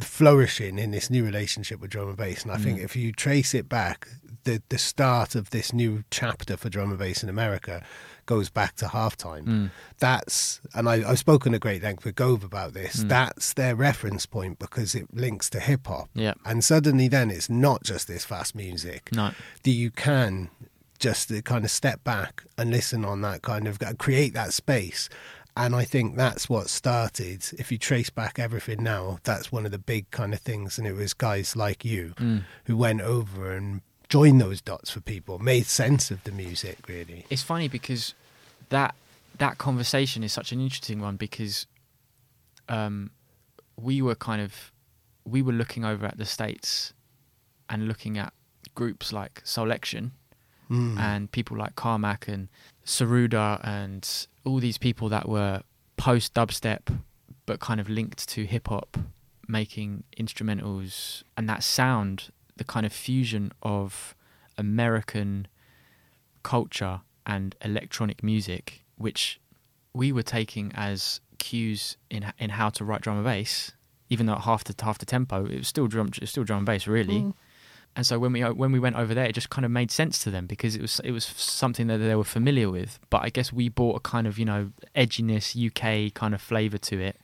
flourishing in this new relationship with drum and bass. And I think if you trace it back, the start of this new chapter for drum and bass in America goes back to halftime. That's, and I've spoken at great length with Gove about this, that's their reference point because it links to hip hop. Yeah. And suddenly then it's not just this fast music that you can just to kind of step back and listen on that kind of, create that space. And I think that's what started, if you trace back everything now, that's one of the big kind of things. And it was guys like you who went over and joined those dots for people, made sense of the music, really. It's funny because that conversation is such an interesting one because we were looking over at the States and looking at groups like Soul Action. And people like Carmack and Saruda and all these people that were post dubstep but kind of linked to hip hop, making instrumentals, and that sound, the kind of fusion of American culture and electronic music, which we were taking as cues in how to write drum and bass, even though at half the tempo it was still drum and bass really. And so when we went over there, it just kind of made sense to them because it was something that they were familiar with. But I guess we brought a kind of, you know, edginess, UK kind of flavour to it,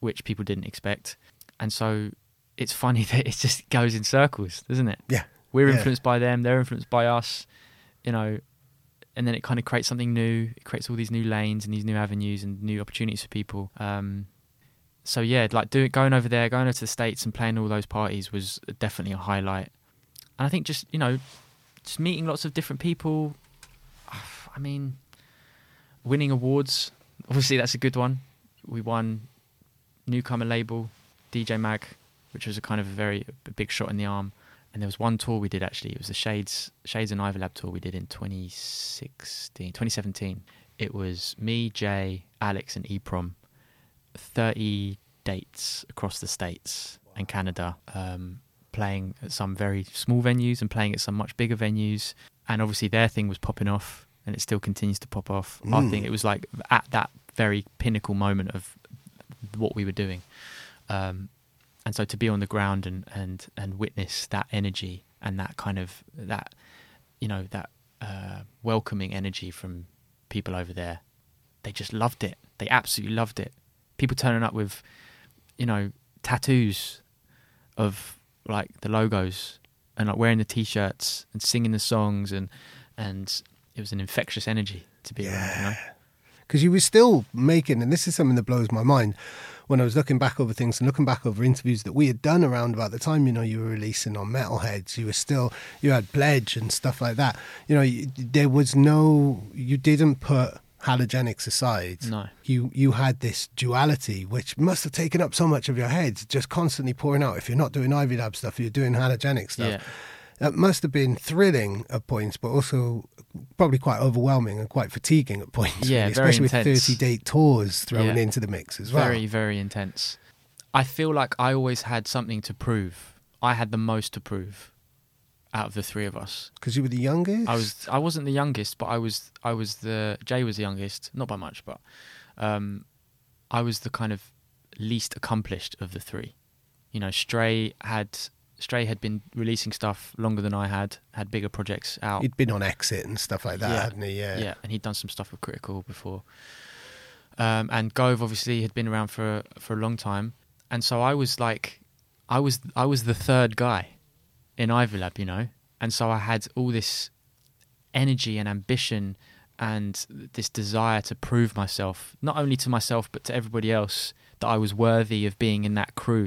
which people didn't expect. And so it's funny that it just goes in circles, doesn't it? Yeah. We're influenced by them, they're influenced by us, you know, and then it kind of creates something new. It creates all these new lanes and these new avenues and new opportunities for people. So yeah, like going over there, going over to the States and playing all those parties was definitely a highlight. And I think just, you know, just meeting lots of different people. I mean, winning awards. Obviously, that's a good one. We won Newcomer Label DJ Mag, which was a kind of a big shot in the arm. And there was one tour we did actually. It was the Shades and Ivy Lab tour we did in 2017. It was me, Jay, Alex, and EPROM. 30 dates across the States and Canada, playing at some very small venues and playing at some much bigger venues. And obviously their thing was popping off, and it still continues to pop off. I think it was like at that very pinnacle moment of what we were doing. And so to be on the ground and witness that energy and that kind of that welcoming energy from people over there, they just loved it. They absolutely loved it. People turning up with, tattoos of like the logos and like wearing the T-shirts and singing the songs, and it was an infectious energy to be around, Because you were still making, and this is something that blows my mind, when I was looking back over things and looking back over interviews that we had done around about the time, you were releasing on Metalheads, you had Pledge and stuff like that. You didn't put Halogenix aside. No. You had this duality, which must have taken up so much of your head, just constantly pouring out. If you're not doing Ivy Lab stuff, you're doing Halogenix stuff. Yeah. That must have been thrilling at points, but also probably quite overwhelming and quite fatiguing at points. Yeah, really, especially with 30-date tours thrown into the mix as well. Very, very intense. I feel like I always had something to prove. I had the most to prove out of the three of us. Because you were the youngest? I wasn't the youngest, but Jay was the youngest, not by much, but I was the kind of least accomplished of the three. Stray had been releasing stuff longer than I had bigger projects out. He'd been on Exit and stuff like that, hadn't he? Yeah. Yeah, and he'd done some stuff with Critical before. And Gove obviously had been around for a long time. And so I was like, I was the third guy in Ivy Lab, And so I had all this energy and ambition and this desire to prove myself, not only to myself, but to everybody else, that I was worthy of being in that crew,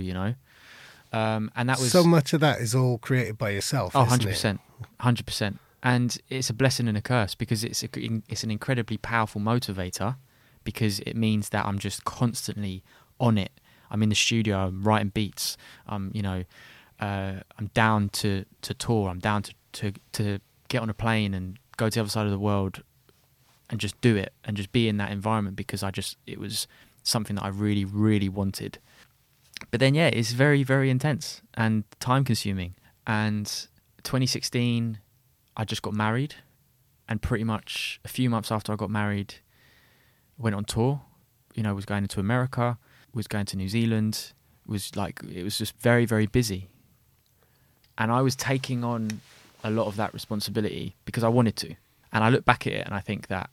and that was so much of that is all created by yourself. Oh, 100%, 100%. And it's a blessing and a curse, because it's an incredibly powerful motivator, because it means that I'm just constantly on it. I'm in the studio, I'm writing beats. I'm down to tour. I'm down to get on a plane and go to the other side of the world, and just do it and just be in that environment, because it was something that I really, really wanted. But then, it's very, very intense and time-consuming. And 2016, I just got married. And pretty much a few months after I got married, went on tour. Was going to America, was going to New Zealand. It was just very, very busy. And I was taking on a lot of that responsibility because I wanted to. And I look back at it and I think that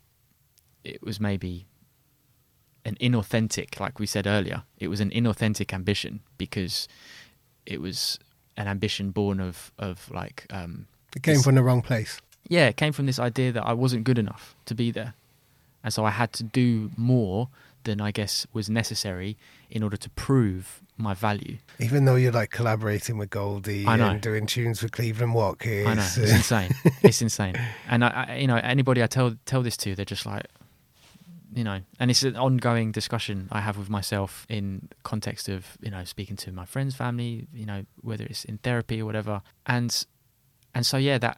it was maybe an inauthentic, like we said earlier, it was an inauthentic ambition, because it was an ambition born of it came from the wrong place. Yeah, it came from this idea that I wasn't good enough to be there. And so I had to do more than I guess was necessary in order to prove my value. Even though you're like collaborating with Goldie and doing tunes with Cleveland Walkers. I know, it's insane. It's insane. And I anybody I tell this to, they're just like, and it's an ongoing discussion I have with myself in context of, speaking to my friends, family, whether it's in therapy or whatever. And so, that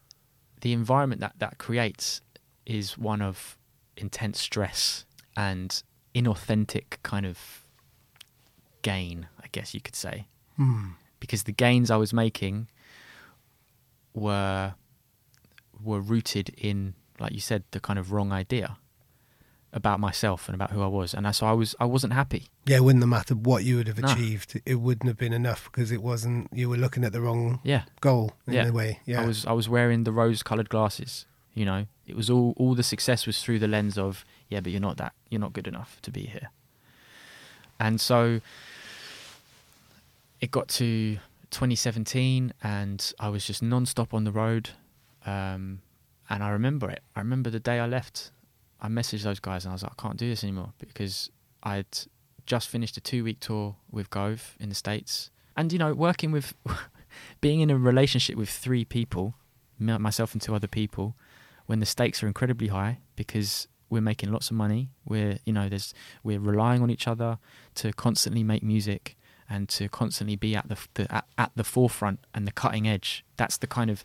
the environment that creates is one of intense stress and inauthentic kind of gain, I guess you could say. Mm. Because the gains I was making were rooted in, like you said, the kind of wrong idea about myself and about who I was, and so I wasn't happy. Yeah, it wouldn't have mattered what you would have achieved; it wouldn't have been enough, because it wasn't. You were looking at the wrong goal in a way. Yeah, I was wearing the rose-colored glasses. It was all the success was through the lens of but you're not good enough to be here. And so it got to 2017, and I was just non-stop on the road, and I remember it. I remember the day I left. I messaged those guys and I was like, I can't do this anymore, because I'd just finished a 2-week tour with Gove in the States. And, working with, being in a relationship with 3 people, myself and 2 other people, when the stakes are incredibly high, because we're making lots of money, we're relying on each other to constantly make music and to constantly be at the forefront and the cutting edge. That's the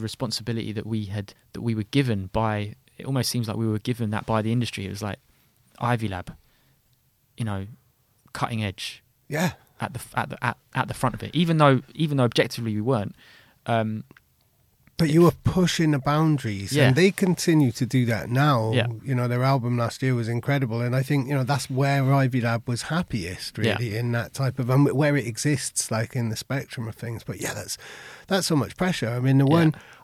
responsibility that we were given by. It almost seems like we were given that by the industry. It was like Ivy Lab, cutting edge. Yeah. At the front of it, even though objectively we weren't. But you were pushing the boundaries, and they continue to do that now. Yeah. Their album last year was incredible, and I think that's where Ivy Lab was happiest, really, in that type of where it exists, like in the spectrum of things. But that's so much pressure. I mean,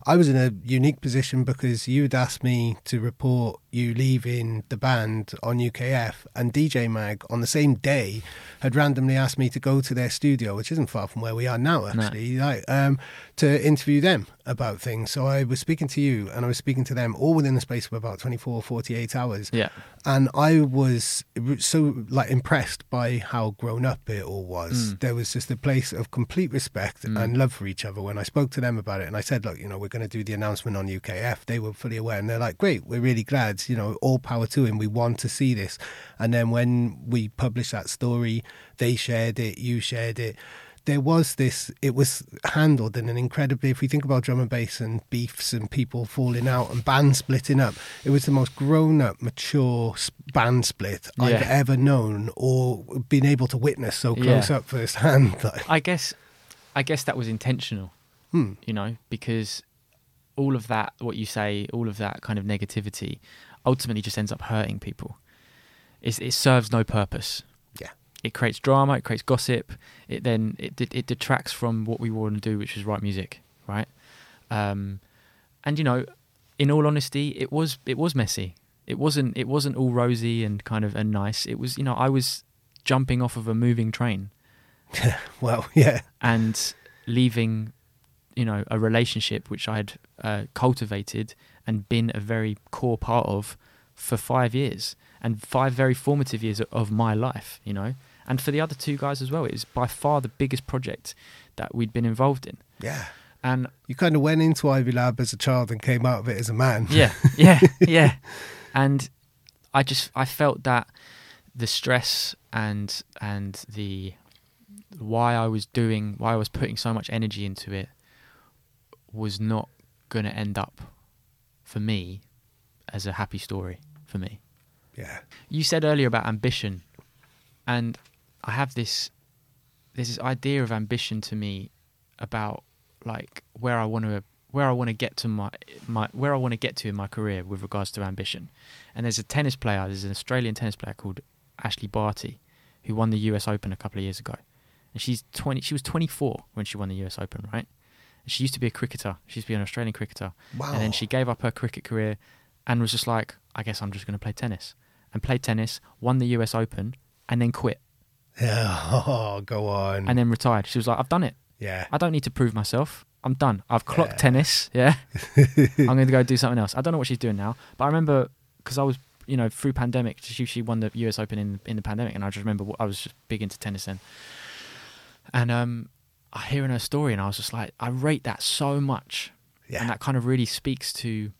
I was in a unique position because you'd asked me to report you leaving the band on UKF, and DJ Mag on the same day had randomly asked me to go to their studio, which isn't far from where we are now, actually, to interview them about things. So I was speaking to you and I was speaking to them all within the space of about 24, 48 hours. Yeah. And I was so impressed by how grown up it all was. There was just a place of complete respect and love for each other when I spoke to them about it. And I said, look, we're going to do the announcement on UKF. They were fully aware, and they're like, great, we're really glad, all power to him, we want to see this. And then when we published that story, they shared it, you shared it. There was this, it was handled in an incredibly, if we think about drum and bass and beefs and people falling out and bands splitting up, it was the most grown-up, mature band split I've ever known or been able to witness so close up firsthand. I guess that was intentional, because all of that, what you say, all of that kind of negativity ultimately just ends up hurting people. It serves no purpose. Yeah. It creates drama, it creates gossip, it detracts from what we want to do, which is write music, right? And in all honesty, it was messy. It wasn't all rosy and kind of and nice. It was, I was jumping off of a moving train. Well, yeah. And leaving a relationship which I had cultivated and been a very core part of for 5 years, and 5 very formative years of my life, and for the other 2 guys as well. It was by far the biggest project that we'd been involved in. Yeah. And you kind of went into Ivy Lab as a child and came out of it as a man. Yeah. And I felt that the stress and the why I was putting so much energy into it was not going to end up for me as a happy story for me. Yeah. You said earlier about ambition, and I have this idea of ambition to me about where I want to get to in my career with regards to ambition. And there's an Australian tennis player called Ashley Barty who won the US Open a couple of years ago. And she was 24 when she won the US Open, right? She used to be a cricketer. She used to be an Australian cricketer. Wow. And then she gave up her cricket career and was just like, I guess I'm just going to play tennis. And played tennis, won the US Open, and then quit. Oh, go on. And then retired. She was like, I've done it. Yeah. I don't need to prove myself. I'm done. I've clocked tennis. Yeah. I'm going to go do something else. I don't know what she's doing now. But I remember, because I was, through pandemic, she won the US Open in the pandemic. And I just remember I was just big into tennis then. And, hearing her story, and I was just like, I rate that so much. Yeah. And that kind of really speaks to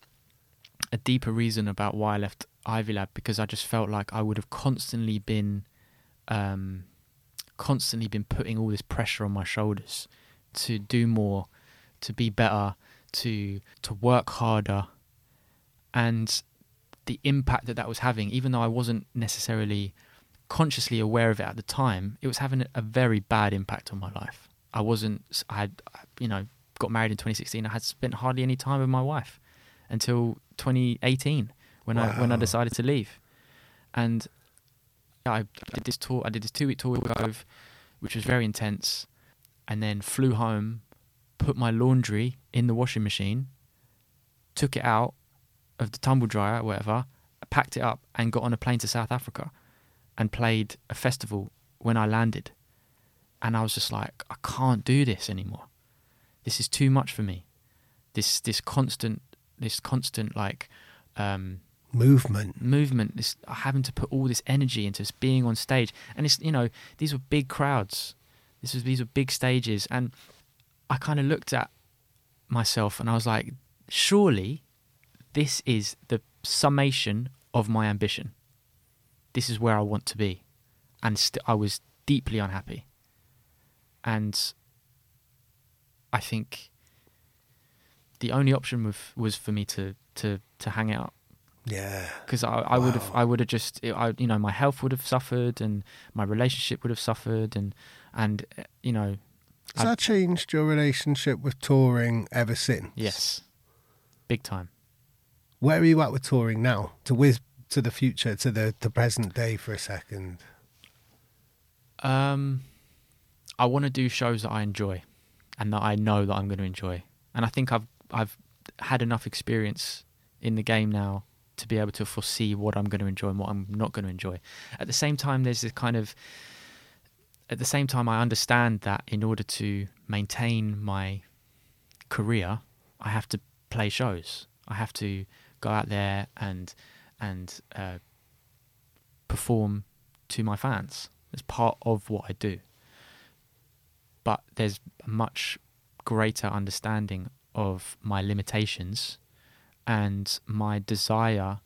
a deeper reason about why I left Ivy Lab, because I just felt like I would have constantly been putting all this pressure on my shoulders to do more, to be better, to work harder. And the impact that was having, even though I wasn't necessarily consciously aware of it at the time, it was having a very bad impact on my life. I got married in 2016. I had spent hardly any time with my wife until 2018 when I decided to leave. And I did this 2-week tour with Gove, which was very intense, and then flew home, put my laundry in the washing machine, took it out of the tumble dryer or whatever, packed it up and got on a plane to South Africa and played a festival when I landed. And I was just like, I can't do this anymore. This is too much for me. This constant movement. This having to put all this energy into being on stage, and it's these were big crowds. These were big stages, and I kind of looked at myself and I was like, surely this is the summation of my ambition. This is where I want to be, and I was deeply unhappy. And I think the only option was for me to hang out. Yeah. Because I would have just, you know, my health would have suffered and my relationship would have suffered and you know. Has that changed your relationship with touring ever since? Yes. Big time. Where are you at with touring now? To the future, to the present day for a second. I want to do shows that I enjoy and that I know that I'm going to enjoy. And I think I've had enough experience in the game now to be able to foresee what I'm going to enjoy and what I'm not going to enjoy. At the same time, I understand that in order to maintain my career, I have to play shows. I have to go out there and perform to my fans. It's part of what I do. But there's a much greater understanding of my limitations and my desire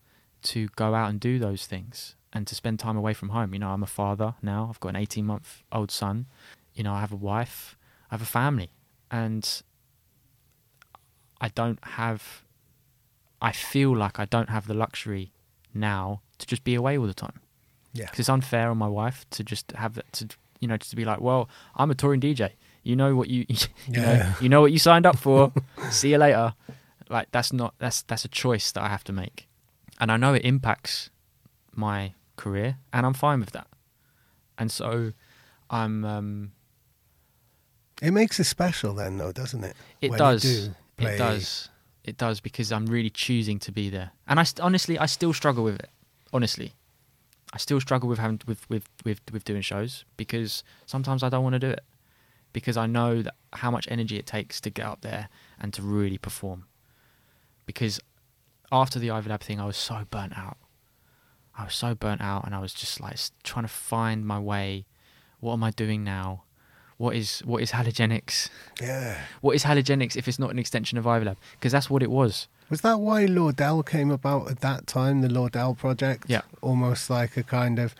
to go out and do those things and to spend time away from home. You know, I'm a father now. I've got an 18-month-old son. You know, I have a wife. I have a family. And I feel like I don't have the luxury now to just be away all the time. Yeah. Because it's unfair on my wife to just have that, to, you know, just to be like, well, I'm a touring DJ. You know what you know what you signed up for. See you later. Like that's a choice that I have to make, and I know it impacts my career, and I'm fine with that. And so, I'm. It makes it special, then, though, doesn't it? It does because I'm really choosing to be there, and I still struggle with it. Honestly, I still struggle with having with doing shows because sometimes I don't want to do it. Because I know that how much energy it takes to get up there and to really perform. Because after the Ivy Lab thing, I was so burnt out. And I was just like trying to find my way. What am I doing now? What is Halogenix? Yeah. What is Halogenix if it's not an extension of Ivy Lab? Because that's what it was. Was that why Lordell came about at that time, the Lordell project? Yeah. Almost like a kind of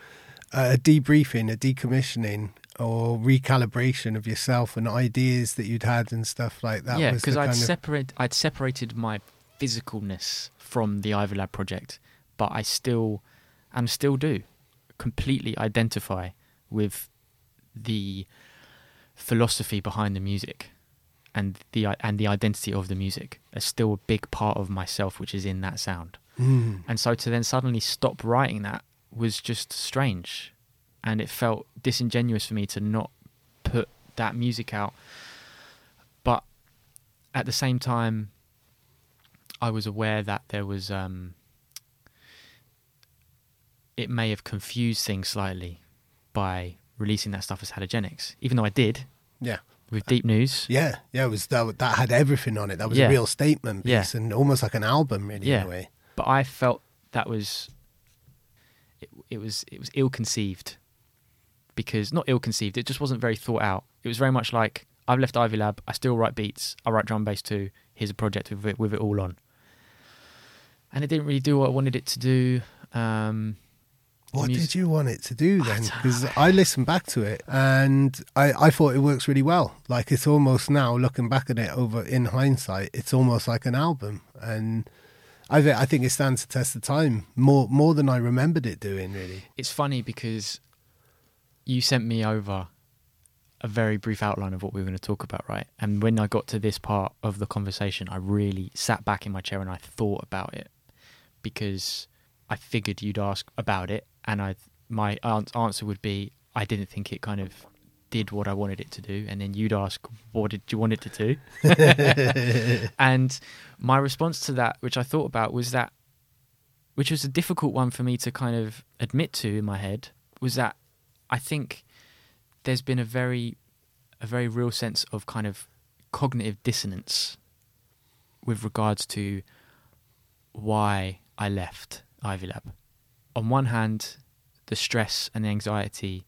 a debriefing, a decommissioning, or recalibration of yourself and ideas that you'd had and stuff like that. Yeah, because I'd separated my physicalness from the Ivy Lab project, but I still, and still do, completely identify with the philosophy behind the music and the identity of the music. It's still a big part of myself, which is in that sound. Mm. And so to then suddenly stop writing that was just strange. And it felt disingenuous for me to not put that music out. But at the same time, I was aware that there was... it may have confused things slightly by releasing that stuff as Halogenix, even though I did. Yeah. With Deep News. Yeah. Yeah, it was that had everything on it. That was a real statement piece and almost like an album, really, in a way. But I felt that was... It was ill-conceived. Because, not ill-conceived, it just wasn't very thought out. It was very much like, I've left Ivy Lab, I still write beats, I write drum bass too, here's a project with it all on. And it didn't really do what I wanted it to do. What did you want it to do then? Because I listened back to it and I thought it works really well. Like, it's almost now, looking back at it in hindsight, it's almost like an album. And I think it stands the test of time more than I remembered it doing, really. It's funny because... You sent me over a very brief outline of what we were going to talk about, right? And when I got to this part of the conversation, I really sat back in my chair and I thought about it because I figured you'd ask about it. And my answer would be, I didn't think it kind of did what I wanted it to do. And then you'd ask, what did you want it to do? And my response to that, which I thought about, which was a difficult one for me to kind of admit to in my head, was that I think there's been a very real sense of kind of cognitive dissonance with regards to why I left Ivy Lab. On one hand, the stress and the anxiety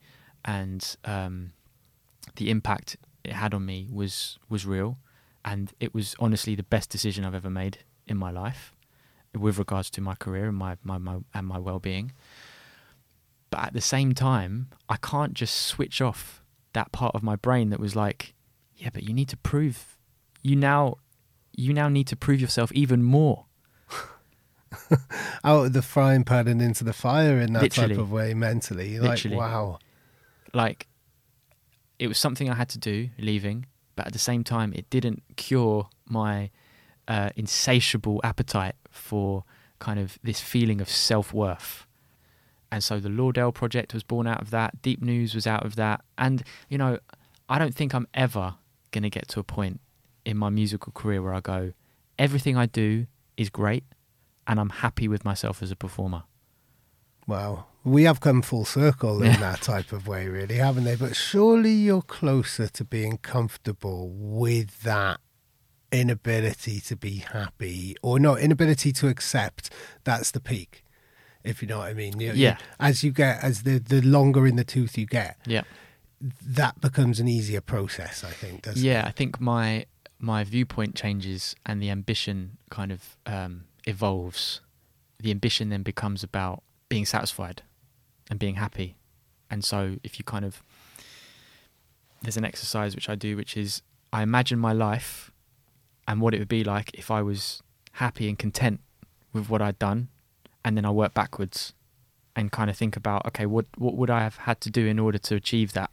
and the impact it had on me was real, and it was honestly the best decision I've ever made in my life with regards to my career and my well-being. But at the same time, I can't just switch off that part of my brain that was like, yeah, but you need to prove, you now need to prove yourself even more. Out of the frying pan and into the fire in that type of way mentally. Like, wow. Like, it was something I had to do leaving, but at the same time, it didn't cure my insatiable appetite for kind of this feeling of self-worth. And so the Laudell project was born out of that. Deep News was out of that. And, you know, I don't think I'm ever going to get to a point in my musical career where I go, everything I do is great and I'm happy with myself as a performer. Wow. We have come full circle in that type of way, really, haven't they? But surely you're closer to being comfortable with that inability to be happy, or no, inability to accept that's the peak, if you know what I mean. You, as you get, as the longer in the tooth you get, that becomes an easier process, I think, doesn't it? Yeah, I think my viewpoint changes and the ambition kind of evolves. The ambition then becomes about being satisfied and being happy. And so if you kind of, there's an exercise which I do, which is I imagine my life and what it would be like if I was happy and content with what I'd done, and then I work backwards and kind of think about, okay, what would I have had to do in order to achieve that?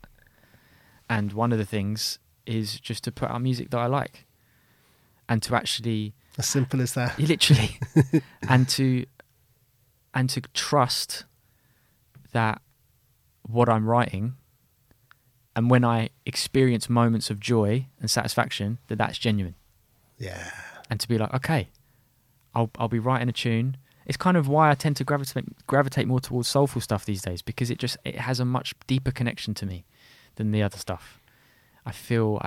And one of the things is just to put out music that I like, and to actually, as simple as that, literally, and to trust that what I'm writing, and when I experience moments of joy and satisfaction, that that's genuine. Yeah. And to be like, okay, I'll be writing a tune. It's kind of why I tend to gravitate more towards soulful stuff these days, because it has a much deeper connection to me than the other stuff. I feel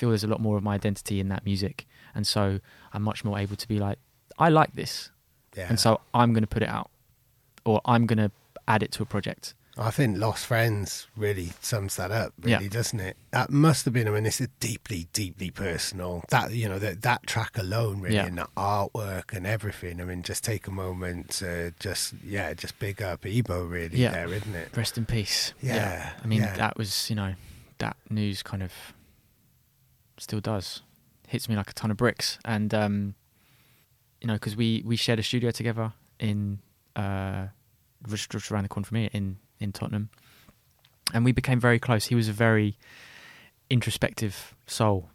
there's a lot more of my identity in that music, and so I'm much more able to be like, I like this, and so I'm going to put it out, or I'm going to add it to a project. I think Lost Friends really sums that up, really, doesn't it? That must have been, I mean, it's a deeply, deeply personal, that, you know, that track alone, really, and the artwork and everything. I mean, just take a moment to just big up Ebo, really, there, isn't it? Rest in peace. Yeah. I mean, that was, you know, that news kind of still does. Hits me like a ton of bricks. And, you know, because we shared a studio together in, just around the corner from here, in Tottenham, and we became very close. He was a very introspective soul.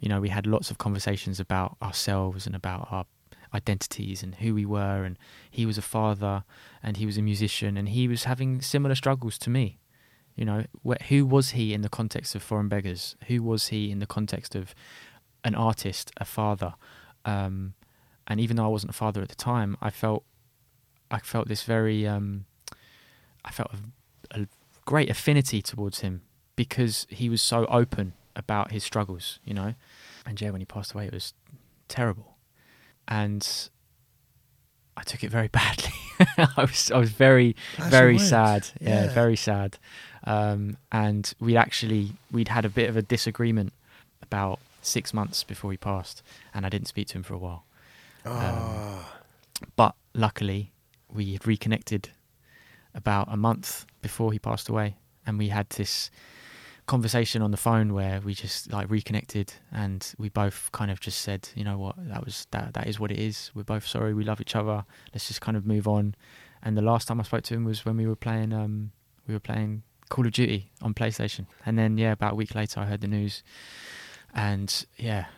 You know, we had lots of conversations about ourselves and about our identities and who we were, and he was a father and he was a musician and he was having similar struggles to me. You know, who was he in the context of Foreign Beggars? Who was he in the context of an artist, a father? And even though I wasn't a father at the time, I felt this very... I felt a great affinity towards him because he was so open about his struggles, you know. And yeah, when he passed away, it was terrible. And I took it very badly. I was very, very sad. Yeah, very sad. And we'd had a bit of a disagreement about 6 months before he passed, and I didn't speak to him for a while. But luckily, we had reconnected about a month before he passed away, and we had this conversation on the phone where we just like reconnected, and we both kind of just said, you know what, that is what it is, we're both sorry, we love each other, let's just kind of move on. And the last time I spoke to him was when we were playing Call of Duty on PlayStation, and then about a week later I heard the news, and it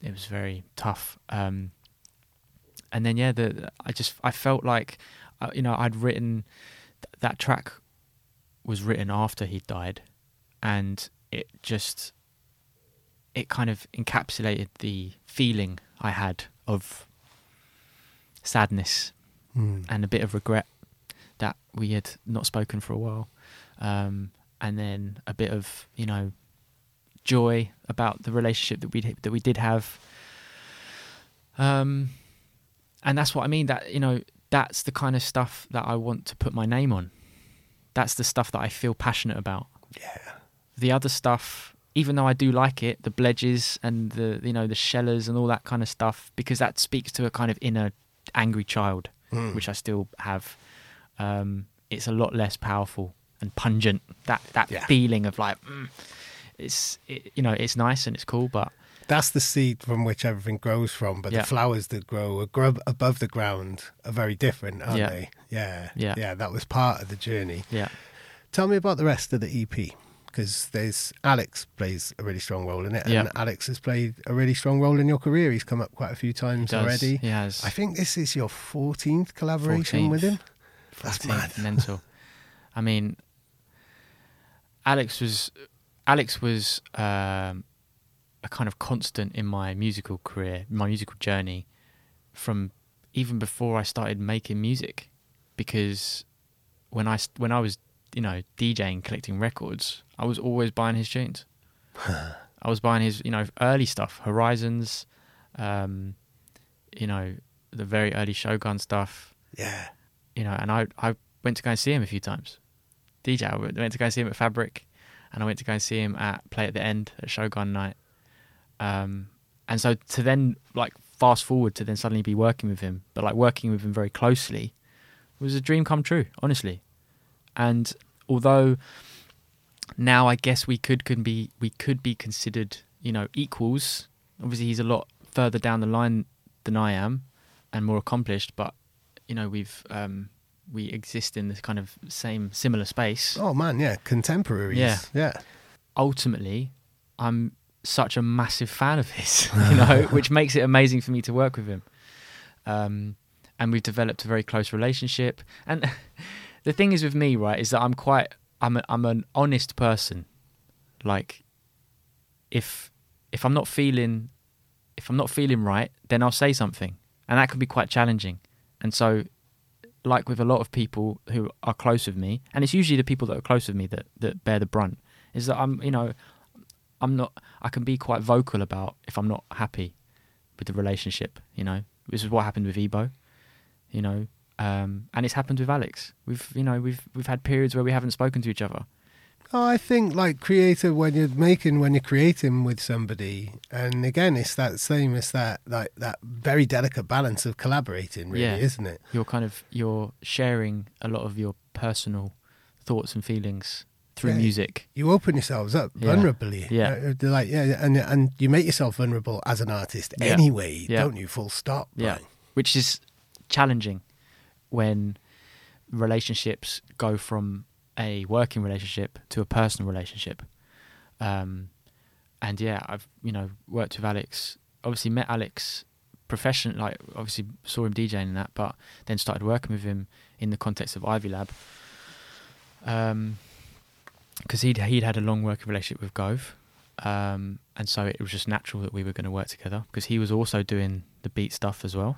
was very tough. And then I felt like, you know, I'd written that track was written after he died, and it kind of encapsulated the feeling I had of sadness and a bit of regret that we had not spoken for a while, and then a bit of, you know, joy about the relationship that we did have, and that's what I mean, that, you know, that's the kind of stuff that I want to put my name on. That's the stuff that I feel passionate about. Yeah. The other stuff, even though I do like it, the Bledges and the, you know, the Shellers and all that kind of stuff, because that speaks to a kind of inner angry child, which I still have. It's a lot less powerful and pungent. That yeah. feeling of like, it's nice and it's cool, but that's the seed from which everything grows from. But yeah. the flowers that grow above the ground are very different, aren't yeah. they? Yeah. yeah, yeah. That was part of the journey. Yeah. Tell me about the rest of the EP, because there's Alex plays a really strong role in it, and yeah. Alex has played a really strong role in your career. He's come up quite a few times already. He has. I think this is your 14th collaboration with him. That's mad. Mental. I mean, Alex was a kind of constant in my musical career, my musical journey, from even before I started making music, because when I was DJing, collecting records, I was always buying his tunes. I was buying his early stuff, Horizons, the very early Shogun stuff. Yeah. And I went to go and see him a few times. I went to go and see him at Fabric, and I went to go and see him at Play at the End at Shogun night. And so to then fast forward to then suddenly be working with him, but working with him very closely was a dream come true, honestly. And although now I guess we could be considered, equals. Obviously he's a lot further down the line than I am and more accomplished, but we exist in this kind of similar space. Oh man, yeah, contemporaries. Yeah, yeah. Ultimately, I'm such a massive fan of his, which makes it amazing for me to work with him. And we've developed a very close relationship. And the thing is with me, right, is that I'm an honest person. If I'm not feeling right, then I'll say something, and that can be quite challenging. And so, with a lot of people who are close with me, and it's usually the people that are close with me that bear the brunt, is that I can be quite vocal about if I'm not happy with the relationship, This is what happened with Ebo, and it's happened with Alex. We've had periods where we haven't spoken to each other. Oh, I think when you're creating with somebody, and again it's that very delicate balance of collaborating, really, yeah. isn't it? You're sharing a lot of your personal thoughts and feelings through music. You open yourselves up vulnerably. Yeah. And you make yourself vulnerable as an artist anyway, don't you? Full stop. Yeah. Right? Which is challenging when relationships go from a working relationship to a personal relationship, and I've worked with Alex, obviously met Alex professionally, obviously saw him DJing and that, but then started working with him in the context of Ivy Lab, because he'd had a long working relationship with Gove, and so it was just natural that we were going to work together, because he was also doing the beat stuff as well,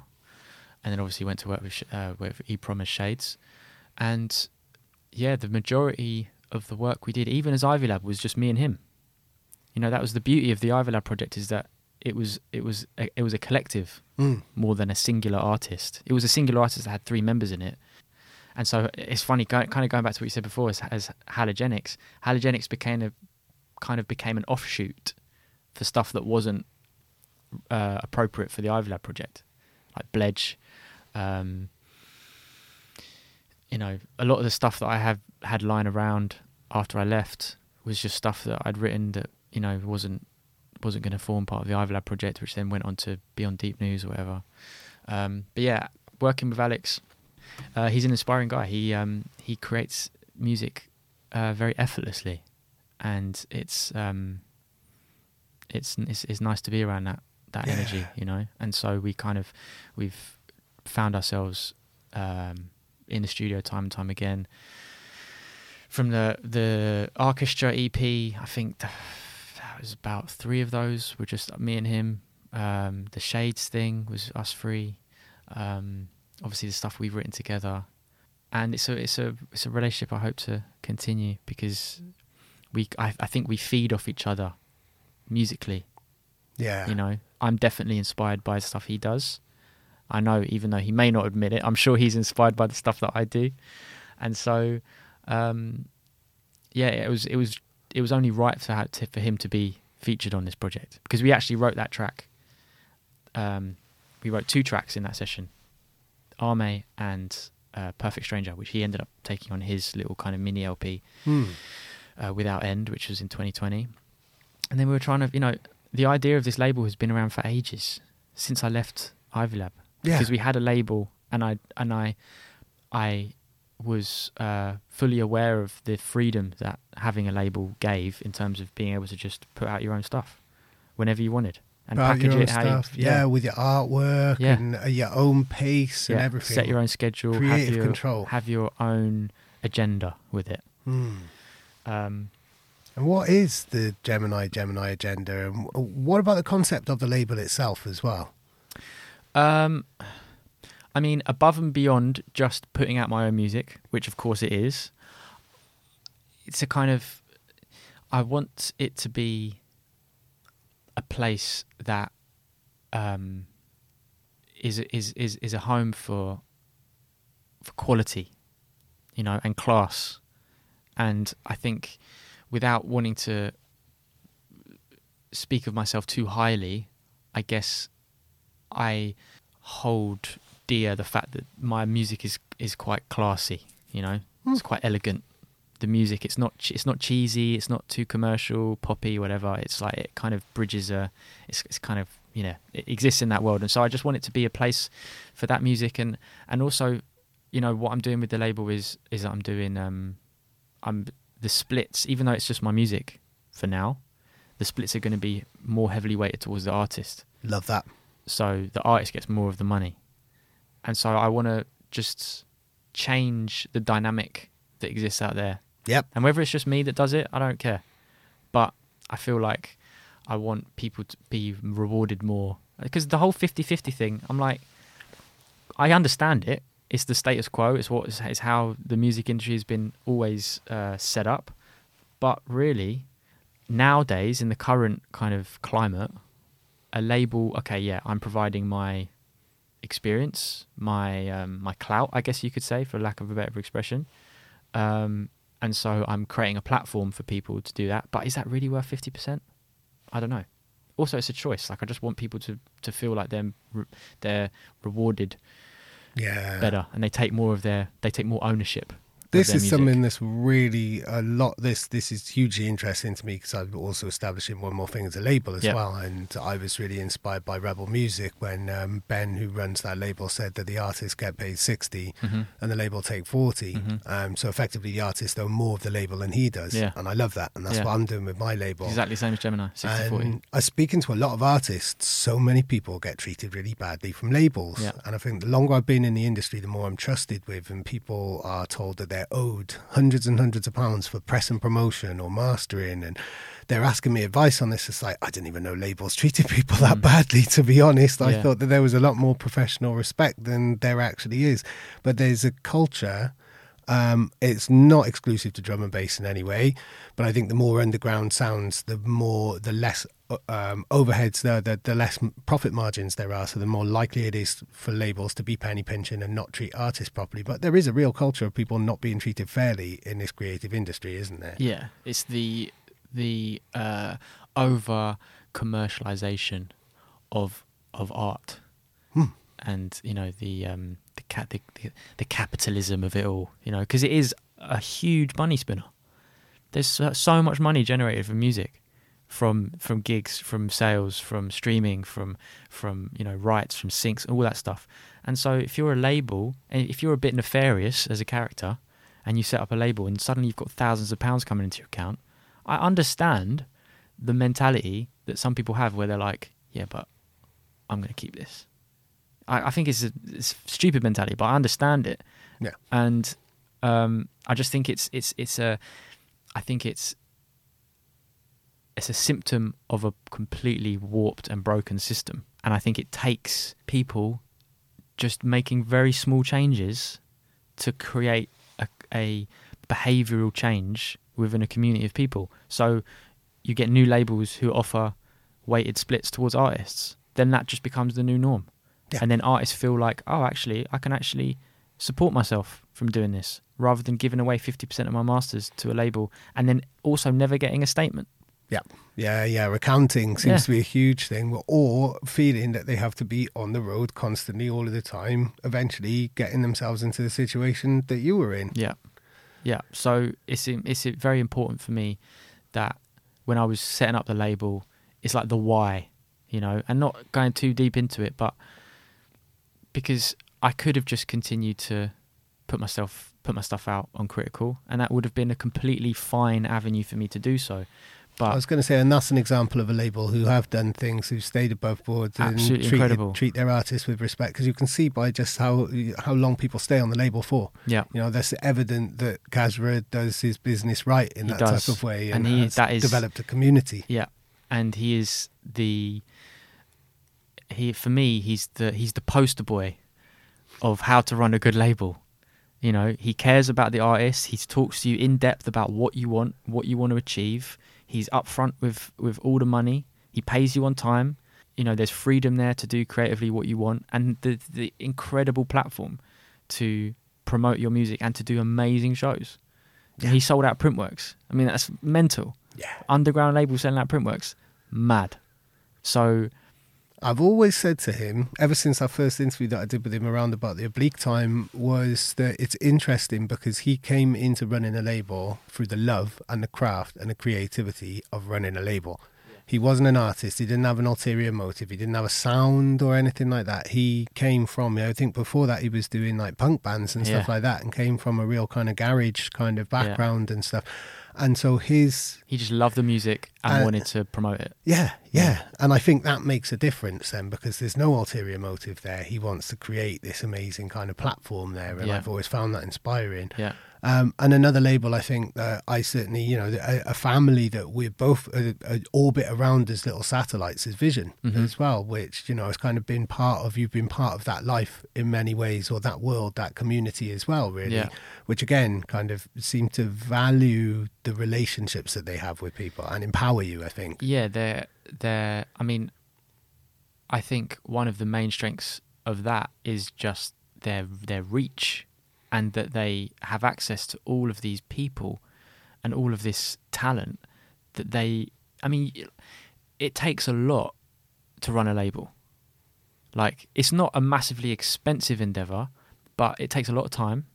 and then obviously went to work with EPROM as Shades, and the majority of the work we did, even as Ivy Lab, was just me and him. That was the beauty of the Ivy Lab project, is that it was a collective more than a singular artist. It was a singular artist that had three members in it. And so it's funny, kind of going back to what you said before, as Halogenix. Halogenix became an offshoot for stuff that wasn't appropriate for the Ivy Lab project, like Bledge, a lot of the stuff that I have had lying around after I left was just stuff that I'd written that wasn't going to form part of the Ivy Lab project, which then went on to be on Deep News or whatever. Working with Alex, he's an inspiring guy. He creates music very effortlessly, and it's nice to be around that energy, And so we've found ourselves in the studio time and time again. From the orchestra EP, I think that was about three of those were just me and him. The Shades thing was us three. Obviously the stuff we've written together, and it's a relationship I hope to continue, because I think we feed off each other musically. Yeah. I'm definitely inspired by stuff he does. I know, even though he may not admit it, I'm sure he's inspired by the stuff that I do. And so, it was only right for him to be featured on this project, because we actually wrote that track. We wrote two tracks in that session, Arme and Perfect Stranger, which he ended up taking on his little kind of mini LP, Without End, which was in 2020. And then we were trying to, you know, the idea of this label has been around for ages, since I left Ivy Lab. Yeah. Because we had a label, and I was fully aware of the freedom that having a label gave in terms of being able to just put out your own stuff whenever you wanted. And package it stuff, with your artwork and your own pace and everything. Set your own schedule, creative control, have your own agenda with it. And what is the Gemini agenda, and what about the concept of the label itself as well? I mean, above and beyond just putting out my own music, which of course it is, it's a kind of, I want it to be a place that is a home for quality, you know, and class. And I think, without wanting to speak of myself too highly, I guess I hold dear the fact that my music is quite classy, you know. It's quite elegant. The music, it's not cheesy, it's not too commercial, poppy, whatever. It's like, it kind of bridges it's kind of, you know, it exists in that world. And so I just want it to be a place for that music. And also, you know, what I'm doing with the label is I'm doing, I'm the splits, even though it's just my music for now, the splits are going to be more heavily weighted towards the artist. Love that. So the artist gets more of the money. And so I want to just change the dynamic that exists out there. Yep. And whether it's just me that does it, I don't care. But I feel like I want people to be rewarded more. Because the whole 50-50 thing, I'm like, I understand it. It's the status quo. It's how the music industry has been always set up. But really, nowadays, in the current kind of climate, a label, I'm providing my experience, my clout, I guess you could say, for lack of a better expression. And so I'm creating a platform for people to do that. But is that really worth 50%? I don't know. Also, it's a choice. Like, I just want people to feel like they're rewarded better, and they take more ownership. This is something that's really a lot. This is hugely interesting to me, because I'm also establishing One More Thing as a label as well. And I was really inspired by Rebel Music when Ben, who runs that label, said that the artists get paid 60 and the label take 40. So effectively, the artists own more of the label than he does. Yeah. And I love that. And that's what I'm doing with my label. Exactly the same as Gemini, 60-40. I'm speaking to a lot of artists. So many people get treated really badly from labels. Yeah. And I think the longer I've been in the industry, the more I'm trusted with. And people are told that they're owed hundreds and hundreds of pounds for press and promotion or mastering, and they're asking me advice on this. It's like, I didn't even know labels treated people that badly, to be honest. I thought that there was a lot more professional respect than there actually is. But there's a culture, it's not exclusive to drum and bass in any way, but I think the more underground sounds, the less overheads, the less profit margins there are, so the more likely it is for labels to be penny pinching and not treat artists properly. But there is a real culture of people not being treated fairly in this creative industry, isn't there? Yeah, it's the over commercialization of art, and you know the capitalism of it all, you know, because it is a huge money spinner. There's so much money generated from music, from gigs, from sales, from streaming, from you know, rights, from syncs, all that stuff. And so if you're a label, and if you're a bit nefarious as a character, and you set up a label and suddenly you've got thousands of pounds coming into your account, I understand the mentality that some people have where they're like, yeah, but I'm going to keep this. I think it's a stupid mentality, but I understand it. Yeah. And I just think it's a symptom of a completely warped and broken system. And I think it takes people just making very small changes to create a behavioural change within a community of people. So you get new labels who offer weighted splits towards artists. Then that just becomes the new norm. Yeah. And then artists feel like, oh, actually, I can actually support myself from doing this, rather than giving away 50% of my masters to a label and then also never getting a statement. Yeah. Accounting seems to be a huge thing, or feeling that they have to be on the road constantly all of the time, eventually getting themselves into the situation that you were in. Yeah. So it's very important for me that when I was setting up the label, it's like the why, you know, and not going too deep into it, but because I could have just continued to put my stuff out on Critical, and that would have been a completely fine avenue for me to do so. But I was going to say, and that's an example of a label who have done things, who stayed above board and treat their artists with respect, because you can see by just how long people stay on the label for. Yeah, you know, that's evident that Kazra does his business right in that type of way, and he has developed a community. Yeah, and he is he's the poster boy of how to run a good label. You know, he cares about the artist. He talks to you in depth about what you want to achieve. He's upfront with all the money. He pays you on time. You know, there's freedom there to do creatively what you want, and the incredible platform to promote your music and to do amazing shows. Yeah. He sold out Printworks. I mean, that's mental. Yeah. Underground label selling out Printworks. Mad. So I've always said to him, ever since our first interview that I did with him around about the Oblique time, was that it's interesting because he came into running a label through the love and the craft and the creativity of running a label. Yeah. He wasn't an artist. He didn't have an ulterior motive. He didn't have a sound or anything like that. He came from, you know, I think before that he was doing like punk bands and stuff like that, and came from a real kind of garage kind of background and stuff. And so he just loved the music and wanted to promote it. Yeah. And I think that makes a difference then, because there's no ulterior motive there. He wants to create this amazing kind of platform there. And I've always found that inspiring. Yeah. And another label, I think that I certainly, you know, a family that we're both orbit around as little satellites is Vision as well, which, you know, has kind of been you've been part of that life in many ways, or that world, that community as well, really, which again, kind of seem to value the relationships that they have with people and empower you, I think. Yeah, I mean, I think one of the main strengths of that is just their reach, and that they have access to all of these people and all of this talent that it takes a lot to run a label. Like, it's not a massively expensive endeavor, but it takes a lot of time.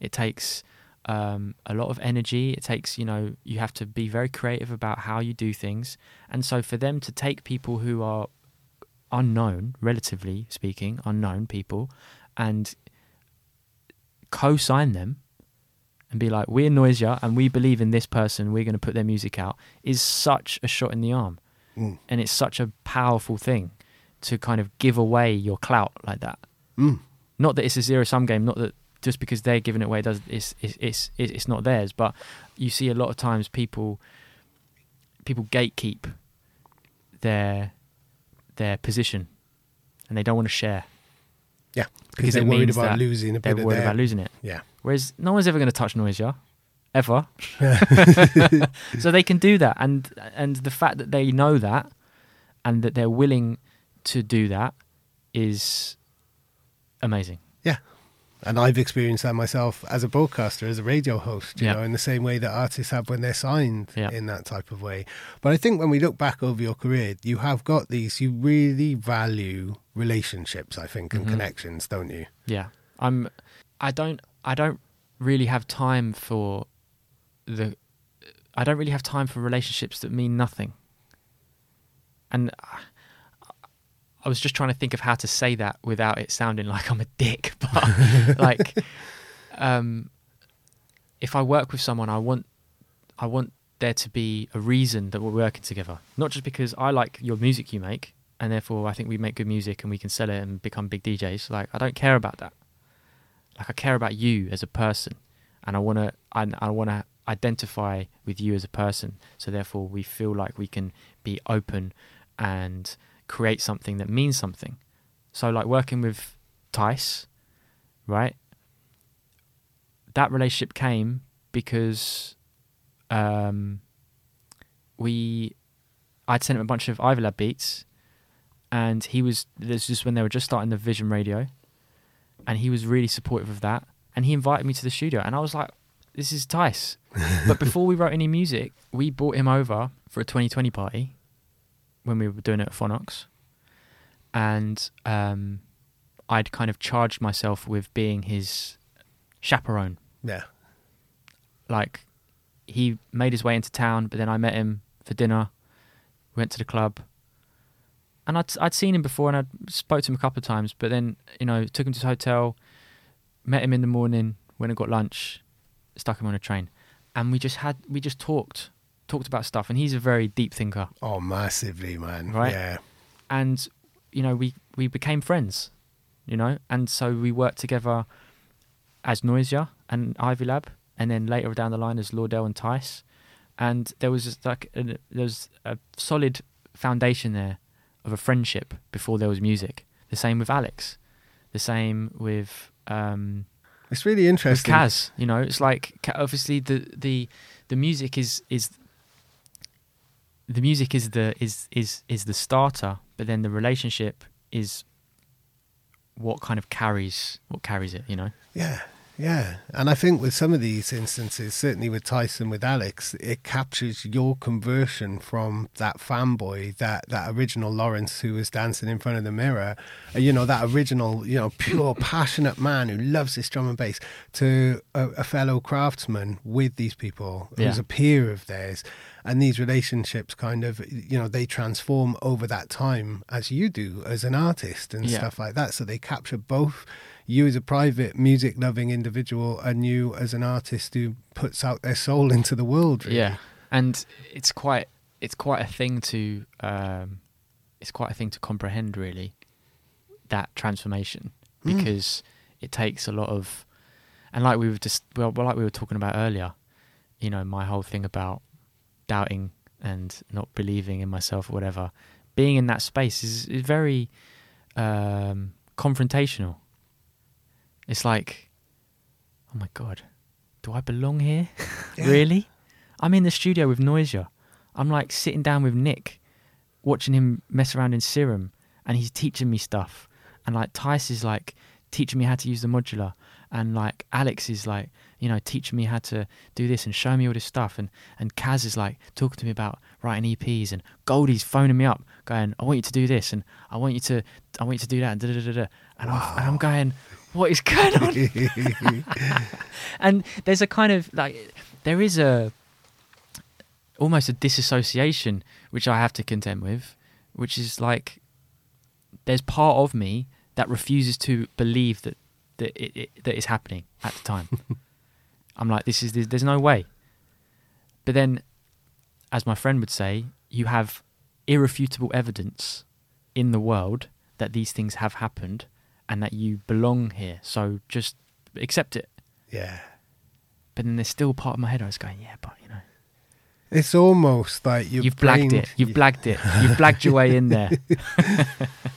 It takes a lot of energy. It takes, you know, you have to be very creative about how you do things. And so for them to take people who are unknown, relatively speaking, unknown people, and co-sign them and be like, we're Noisia and we believe in this person, we're going to put their music out, is such a shot in the arm. And it's such a powerful thing to kind of give away your clout like that. Not that it's a zero-sum game, not that just because they're giving it away it's not theirs, but you see a lot of times people gatekeep their position and they don't want to share. Yeah, because they're worried about losing a bit of their... They're worried about losing it. Yeah. Whereas no one's ever going to touch Noisia, ever. Yeah. So they can do that. And the fact that they know that and that they're willing to do that is amazing. Yeah. And I've experienced that myself as a broadcaster, as a radio host, you know, in the same way that artists have when they're signed in that type of way. But I think when we look back over your career, you have got these, you really value relationships, I think, and connections, don't you? Yeah. I don't really have time for relationships that mean nothing. And I was just trying to think of how to say that without it sounding like I'm a dick. But like, if I work with someone, I want there to be a reason that we're working together. Not just because I like your music you make, and therefore I think we make good music and we can sell it and become big DJs. Like, I don't care about that. Like, I care about you as a person, and I want to identify with you as a person. So therefore, we feel like we can be open and create something that means something. So like working with Tice, right? That relationship came because I'd sent him a bunch of Ivy Lab beats, and this is when they were just starting the Vision Radio, and he was really supportive of that, and he invited me to the studio, and I was like, this is Tice. But before we wrote any music, we brought him over for a 2020 party when we were doing it at Phonox, and I'd kind of charged myself with being his chaperone. Yeah. Like, he made his way into town, but then I met him for dinner, went to the club, and I'd seen him before and I'd spoke to him a couple of times, but then, you know, took him to his hotel, met him in the morning, went and got lunch, stuck him on a train, and we just talked about stuff, and he's a very deep thinker. Oh, massively, man. Right? Yeah. And, you know, we became friends, you know, and so we worked together as Noisia and Ivy Lab, and then later down the line as Lordell and Tice, and there was just like there was a solid foundation there of a friendship before there was music. The same with Alex, the same with it's really interesting with Kaz. You know, it's like obviously the music is the starter, but then the relationship is what carries it, you know? Yeah. Yeah, and I think with some of these instances, certainly with Tyson, with Alex, it captures your conversion from that fanboy, that original Lawrence who was dancing in front of the mirror, you know, that original, you know, pure, passionate man who loves his drum and bass, to a fellow craftsman with these people who's a peer of theirs. And these relationships kind of, you know, they transform over that time as you do as an artist and stuff like that. So they capture both you as a private music-loving individual and you as an artist who puts out their soul into the world, really. Yeah, and it's quite a thing to comprehend, really, that transformation, because it takes a lot of, and like we were just like we were talking about earlier, you know, my whole thing about doubting and not believing in myself or whatever, being in that space is very confrontational. It's like, oh my God, do I belong here? Yeah. Really? I'm in the studio with Noisia. I'm like sitting down with Nick, watching him mess around in Serum, and he's teaching me stuff. And like Tice is like teaching me how to use the modular. And like Alex is like, you know, teaching me how to do this and showing me all this stuff. And Kaz is like talking to me about writing EPs, and Goldie's phoning me up going, I want you to do this, and I want you to do that, and da da da da. And wow. I'm going, what is going on? And there's a kind of like, there is a almost a disassociation which I have to contend with, which is like, there's part of me that refuses to believe that is happening at the time. I'm like, there's no way. But then, as my friend would say, you have irrefutable evidence in the world that these things have happened and that you belong here. So just accept it. Yeah. But then there's still part of my head I was going, yeah, but you know. It's almost like you've blagged it. You've blagged it. You've blagged your way in there.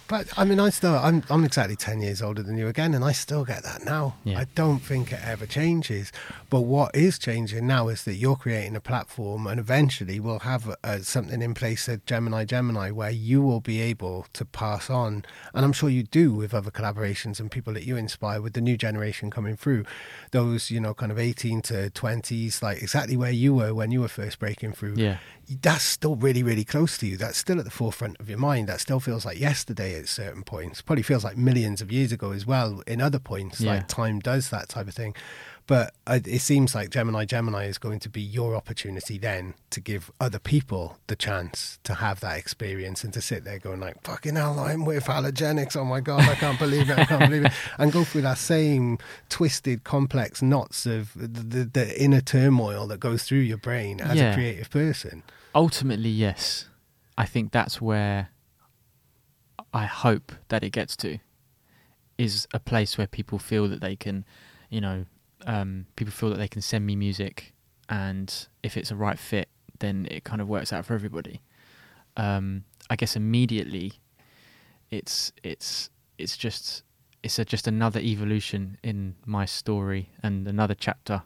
But I mean, I'm exactly 10 years older than you again, and I still get that now. Yeah. I don't think it ever changes. But what is changing now is that you're creating a platform, and eventually we'll have something in place at Gemini, where you will be able to pass on, and I'm sure you do with other collaborations and people that you inspire with the new generation coming through, those, you know, kind of 18 to 20s, like exactly where you were when you were first breaking through. Yeah, that's still really, really close to you. That's still at the forefront of your mind. That still feels like yesterday at certain points. Probably feels like millions of years ago as well in other points. Yeah. Like time does that type of thing. But it seems like Gemini is going to be your opportunity then to give other people the chance to have that experience and to sit there going like, fucking hell, I'm with Halogenix. Oh my God, I can't believe it. I can't believe it. And go through that same twisted, complex knots of the inner turmoil that goes through your brain as a creative person. Ultimately, yes. I think that's where I hope that it gets to, is a place where people feel that they can, you know, people feel that they can send me music, and if it's a right fit, then it kind of works out for everybody. I guess immediately it's just another evolution in my story and another chapter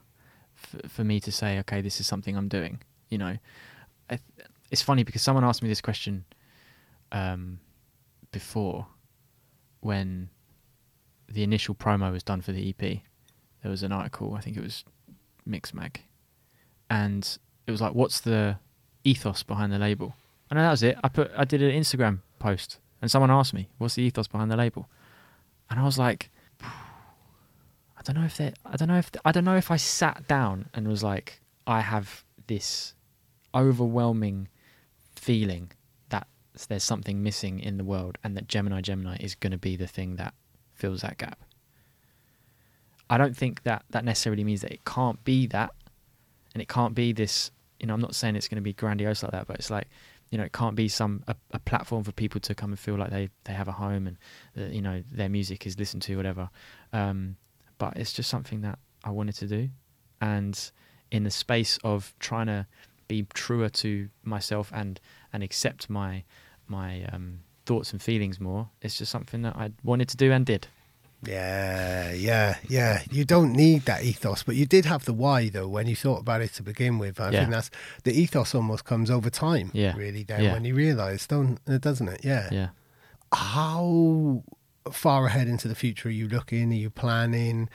for me to say, okay, this is something I'm doing, you know. It's funny because someone asked me this question before, when the initial promo was done for the EP. There was an article, I think it was Mixmag, and it was like, what's the ethos behind the label. I know that was it. I did an Instagram post and someone asked me, what's the ethos behind the label? And I was like, I don't know if I sat down and was like, I have this overwhelming feeling that there's something missing in the world and that Gemini is going to be the thing that fills that gap. I don't think that necessarily means that it can't be that, and it can't be this, you know, I'm not saying it's going to be grandiose like that, but it's like, you know, it can't be a platform for people to come and feel like they have a home and, you know, their music is listened to, whatever. But it's just something that I wanted to do. And in the space of trying to be truer to myself and accept my thoughts and feelings more, it's just something that I wanted to do and did. Yeah. You don't need that ethos, but you did have the why, though, when you thought about it to begin with. I think that's the ethos almost comes over time, really, then, when you realise, doesn't it? Yeah. How far ahead into the future are you looking? Are you planning?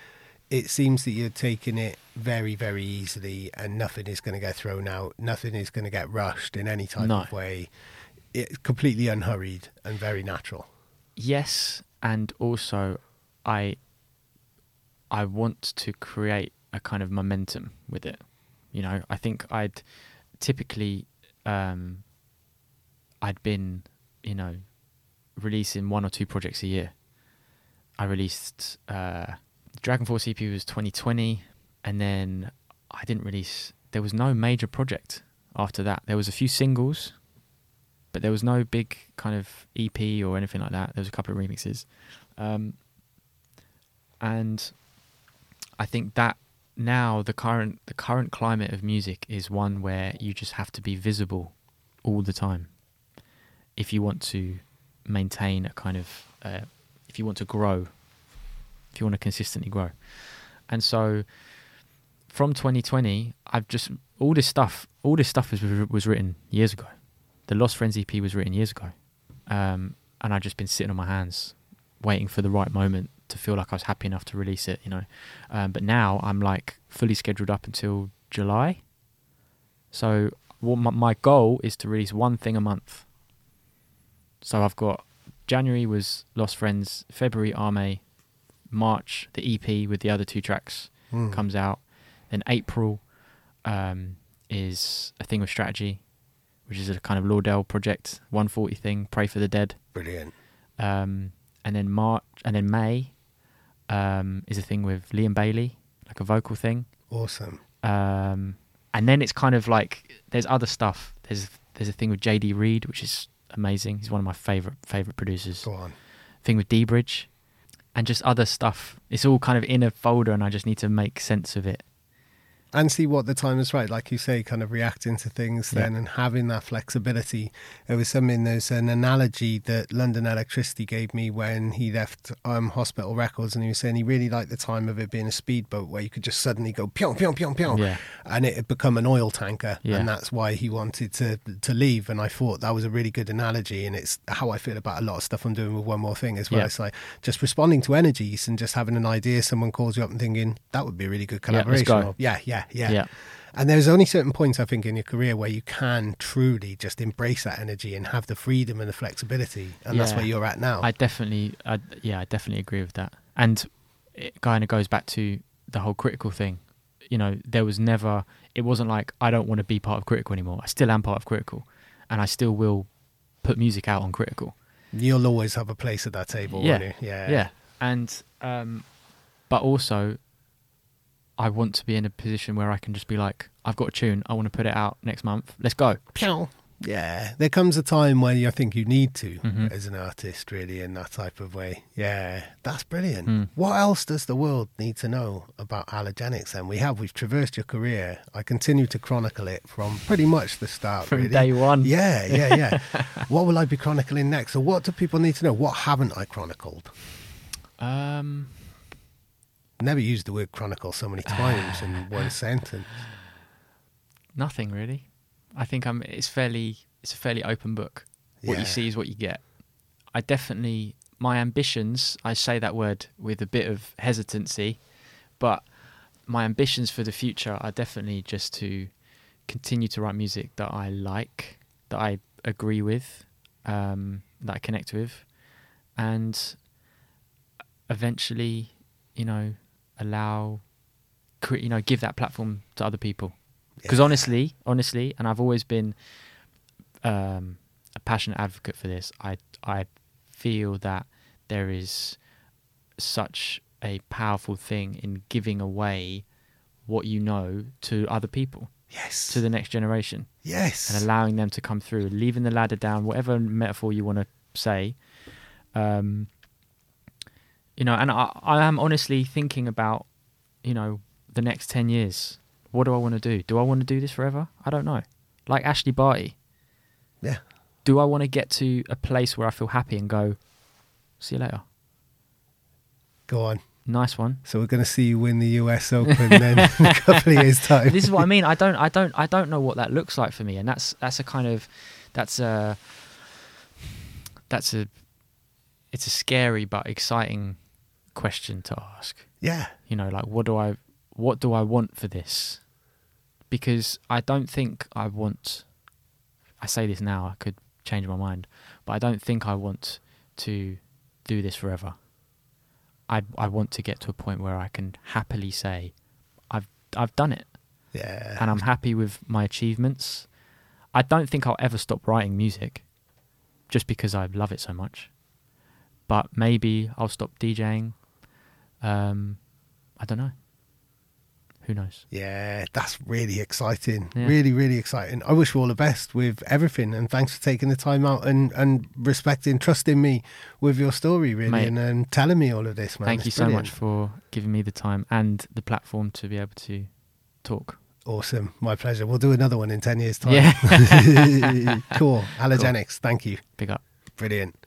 It seems that you're taking it very, very easily and nothing is going to get thrown out. Nothing is going to get rushed in any type of way. It's completely unhurried and very natural. Yes, and also I want to create a kind of momentum with it. You know, I think I'd typically, I'd been, you know, releasing one or two projects a year. I released Dragonforce EP was 2020, and then I didn't release, there was no major project after that. There was a few singles, but there was no big kind of EP or anything like that. There was a couple of remixes. And I think that now the current climate of music is one where you just have to be visible all the time if you want to maintain a kind of if you want to grow, if you want to consistently grow. And so from 2020, I've just all this stuff was written years ago. The Lost Friends EP was written years ago, and I've just been sitting on my hands waiting for the right moment to feel like I was happy enough to release it, you know. But now I'm like fully scheduled up until July. So my goal is to release one thing a month. So I've got January was Lost Friends, February Arme, March the EP with the other two tracks comes out. Then April is A Thing with Strategy, which is a kind of Laudell project, 140 thing, Pray for the Dead. Brilliant. And then May is a thing with Liam Bailey, like a vocal thing. Awesome. And then it's kind of like there's other stuff. There's a thing with JD Reed, which is amazing. He's one of my favorite producers. Go on. Thing with D Bridge, and just other stuff. It's all kind of in a folder, and I just need to make sense of it. And see what the time is right, like you say, kind of reacting to things then and having that flexibility. It was something, there's an analogy that London Electricity gave me when he left Hospital Records, and he was saying he really liked the time of it being a speedboat where you could just suddenly go pyong, pyong, pyong, pyong, and it had become an oil tanker, and that's why he wanted to leave. And I thought that was a really good analogy, and it's how I feel about a lot of stuff I'm doing with One More Thing as well. It's like just responding to energies and just having an idea. Someone calls you up and thinking, that would be a really good collaboration. Yeah. And there's only certain points, I think, in your career where you can truly just embrace that energy and have the freedom and the flexibility, and that's where you're at now. I definitely agree with that. And it kind of goes back to the whole Critical thing. You know, it wasn't like I don't want to be part of Critical anymore. I still am part of Critical, and I still will put music out on Critical. You'll always have a place at that table, won't you? Yeah. And but also, I want to be in a position where I can just be like, I've got a tune, I want to put it out next month, let's go. Yeah, there comes a time when I think you need to, as an artist, really, in that type of way. Yeah, that's brilliant. What else does the world need to know about Halogenix then? We've traversed your career. I continue to chronicle it from pretty much the start. From really. Day one. Yeah. What will I be chronicling next? Or what do people need to know? What haven't I chronicled? Never used the word chronicle so many times in one sentence. Nothing really. I think it's a fairly open book. What you see is what you get. My ambitions, I say that word with a bit of hesitancy, but my ambitions for the future are definitely just to continue to write music that I like, that I agree with, that I connect with, and eventually, you know, allow, you know, give that platform to other people. Because honestly, and I've always been a passionate advocate for this, I feel that there is such a powerful thing in giving away what you know to other people. Yes. To the next generation. Yes. And allowing them to come through, leaving the ladder down, whatever metaphor you want to say. You know, and I am honestly thinking about, you know, the next 10 years. What do I want to do? Do I want to do this forever? I don't know. Like Ashley Barty. Yeah. Do I want to get to a place where I feel happy and go, see you later? Go on. Nice one. So we're going to see you win the US Open then in a couple of years' time. This is what I mean. I don't know what that looks like for me, and it's a scary but exciting question to ask. Yeah. You know, like what do I want for this? Because I don't think I want, I say this now, I could change my mind, but I don't think I want to do this forever. I want to get to a point where I can happily say, I've done it. Yeah. And I'm happy with my achievements. I don't think I'll ever stop writing music just because I love it so much. But maybe I'll stop DJing. I don't know. Who knows? Yeah, that's really exciting. Yeah. Really, really exciting. I wish you all the best with everything, and thanks for taking the time out and respecting, trusting me with your story, really, mate, and telling me all of this, man. Thank you so much for giving me the time and the platform to be able to talk. Awesome. My pleasure. We'll do another one in 10 years' time. Yeah. Cool. Halogenix, cool. Thank you. Big up. Brilliant.